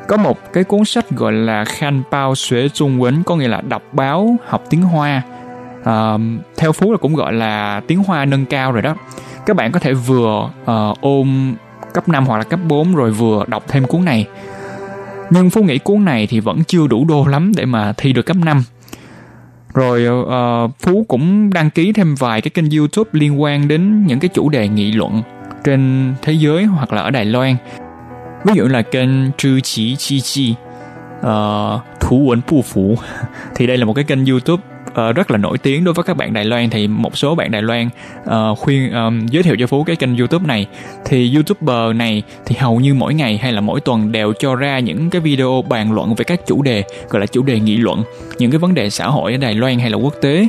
Có một cái cuốn sách gọi là Khan Pao Xuế Trung Quấn, có nghĩa là đọc báo, học tiếng Hoa. Theo Phú là cũng gọi là tiếng Hoa nâng cao rồi đó. Các bạn có thể vừa ôn cấp 5 hoặc là cấp 4 rồi vừa đọc thêm cuốn này. Nhưng Phú nghĩ cuốn này thì vẫn chưa đủ đô lắm để mà thi được cấp 5. Rồi Phú cũng đăng ký thêm vài cái kênh YouTube liên quan đến những cái chủ đề nghị luận trên thế giới hoặc là ở Đài Loan. Ví dụ là kênh Trư Chí Chi Chi Thủ Quẩn Phu Phủ. Thì đây là một cái kênh YouTube rất là nổi tiếng đối với các bạn Đài Loan. Thì một số bạn Đài Loan giới thiệu cho Phú cái kênh YouTube này. Thì YouTuber này thì hầu như mỗi ngày hay là mỗi tuần đều cho ra những cái video bàn luận về các chủ đề, gọi là chủ đề nghị luận, những cái vấn đề xã hội ở Đài Loan hay là quốc tế.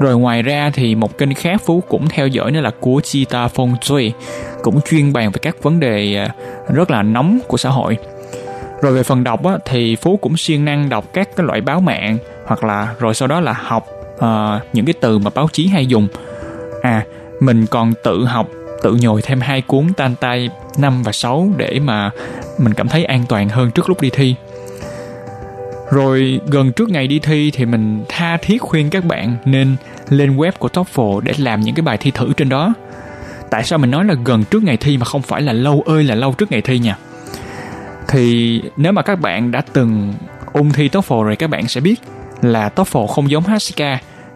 Rồi ngoài ra thì một kênh khác Phú cũng theo dõi nữa là của Chita Phong Chui, cũng chuyên bàn về các vấn đề rất là nóng của xã hội. Rồi về phần đọc thì Phú cũng siêng năng đọc các cái loại báo mạng, hoặc là rồi sau đó là học những cái từ mà báo chí hay dùng. Mình còn tự học, tự nhồi thêm hai cuốn tan tay 5 và 6 để mà mình cảm thấy an toàn hơn trước lúc đi thi. Rồi gần trước ngày đi thi thì mình tha thiết khuyên các bạn nên lên web của TOEFL để làm những cái bài thi thử trên đó. Tại sao mình nói là gần trước ngày thi mà không phải là lâu ơi là lâu trước ngày thi nha? Thì nếu mà các bạn đã từng ôn thi TOEFL rồi, các bạn sẽ biết là TOEFL không giống HSK.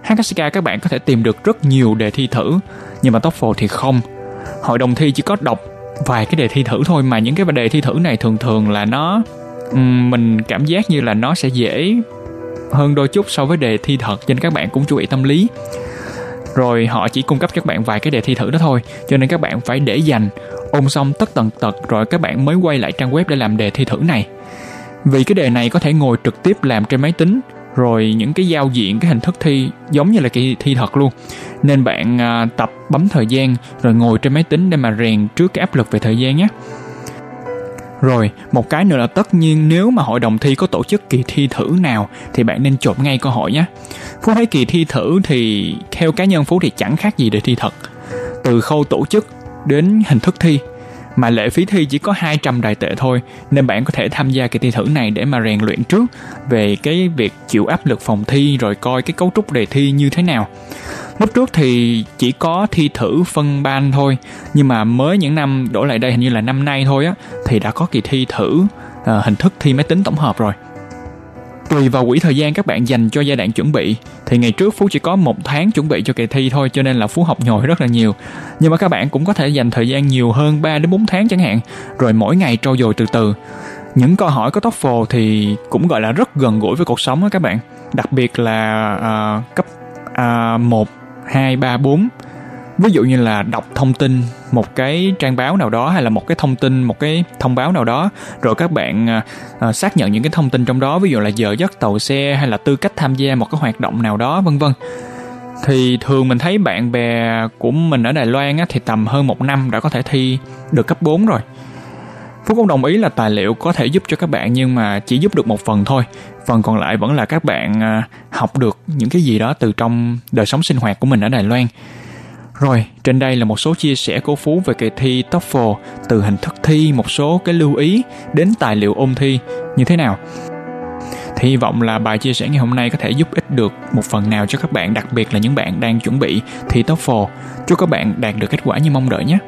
HSK các bạn có thể tìm được rất nhiều đề thi thử, nhưng mà TOEFL thì không. Hội đồng thi chỉ có đọc vài cái đề thi thử thôi, mà những cái đề thi thử này thường là nó, mình cảm giác như là nó sẽ dễ hơn đôi chút so với đề thi thật, nên các bạn cũng chú ý tâm lý. Rồi họ chỉ cung cấp cho các bạn vài cái đề thi thử đó thôi, cho nên các bạn phải để dành, ôn xong tất tần tật rồi các bạn mới quay lại trang web để làm đề thi thử này. Vì cái đề này có thể ngồi trực tiếp làm trên máy tính, rồi những cái giao diện, cái hình thức thi giống như là kỳ thi thật luôn. Nên bạn tập bấm thời gian rồi ngồi trên máy tính để mà rèn trước cái áp lực về thời gian nhé. Rồi, một cái nữa là tất nhiên nếu mà hội đồng thi có tổ chức kỳ thi thử nào thì bạn nên chộp ngay cơ hội nhé. Phú thấy kỳ thi thử thì theo cá nhân Phú thì chẳng khác gì đề thi thật. Từ khâu tổ chức đến hình thức thi, mà lệ phí thi chỉ có 200 Đài tệ thôi, nên bạn có thể tham gia kỳ thi thử này để mà rèn luyện trước về cái việc chịu áp lực phòng thi, rồi coi cái cấu trúc đề thi như thế nào. Lúc trước thì chỉ có thi thử phân ban thôi, nhưng mà mới những năm đổ lại đây, hình như là năm nay thôi thì đã có kỳ thi thử hình thức thi máy tính tổng hợp rồi. Tùy vào quỹ thời gian các bạn dành cho giai đoạn chuẩn bị, thì ngày trước Phú chỉ có 1 tháng chuẩn bị cho kỳ thi thôi, cho nên là Phú học nhồi rất là nhiều. Nhưng mà các bạn cũng có thể dành thời gian nhiều hơn, 3 đến 4 tháng chẳng hạn, rồi mỗi ngày trau dồi từ từ. Những câu hỏi có TOEFL thì cũng gọi là rất gần gũi với cuộc sống các bạn, đặc biệt là cấp 1, 2, 3, 4. Ví dụ như là đọc thông tin một cái trang báo nào đó, hay là một cái thông báo nào đó, rồi các bạn xác nhận những cái thông tin trong đó, ví dụ là giờ giấc tàu xe hay là tư cách tham gia một cái hoạt động nào đó, vân vân. Thì thường mình thấy bạn bè của mình ở Đài Loan á, thì tầm hơn 1 năm đã có thể thi được cấp 4 rồi. Phú cũng đồng ý là tài liệu có thể giúp cho các bạn nhưng mà chỉ giúp được một phần thôi. Phần còn lại vẫn là các bạn học được những cái gì đó từ trong đời sống sinh hoạt của mình ở Đài Loan. Rồi, trên đây là một số chia sẻ của Phú về kỳ thi TOEFL, từ hình thức thi, một số cái lưu ý đến tài liệu ôn thi như thế nào. Thì hy vọng là bài chia sẻ ngày hôm nay có thể giúp ích được một phần nào cho các bạn, đặc biệt là những bạn đang chuẩn bị thi TOEFL. Chúc các bạn đạt được kết quả như mong đợi nhé.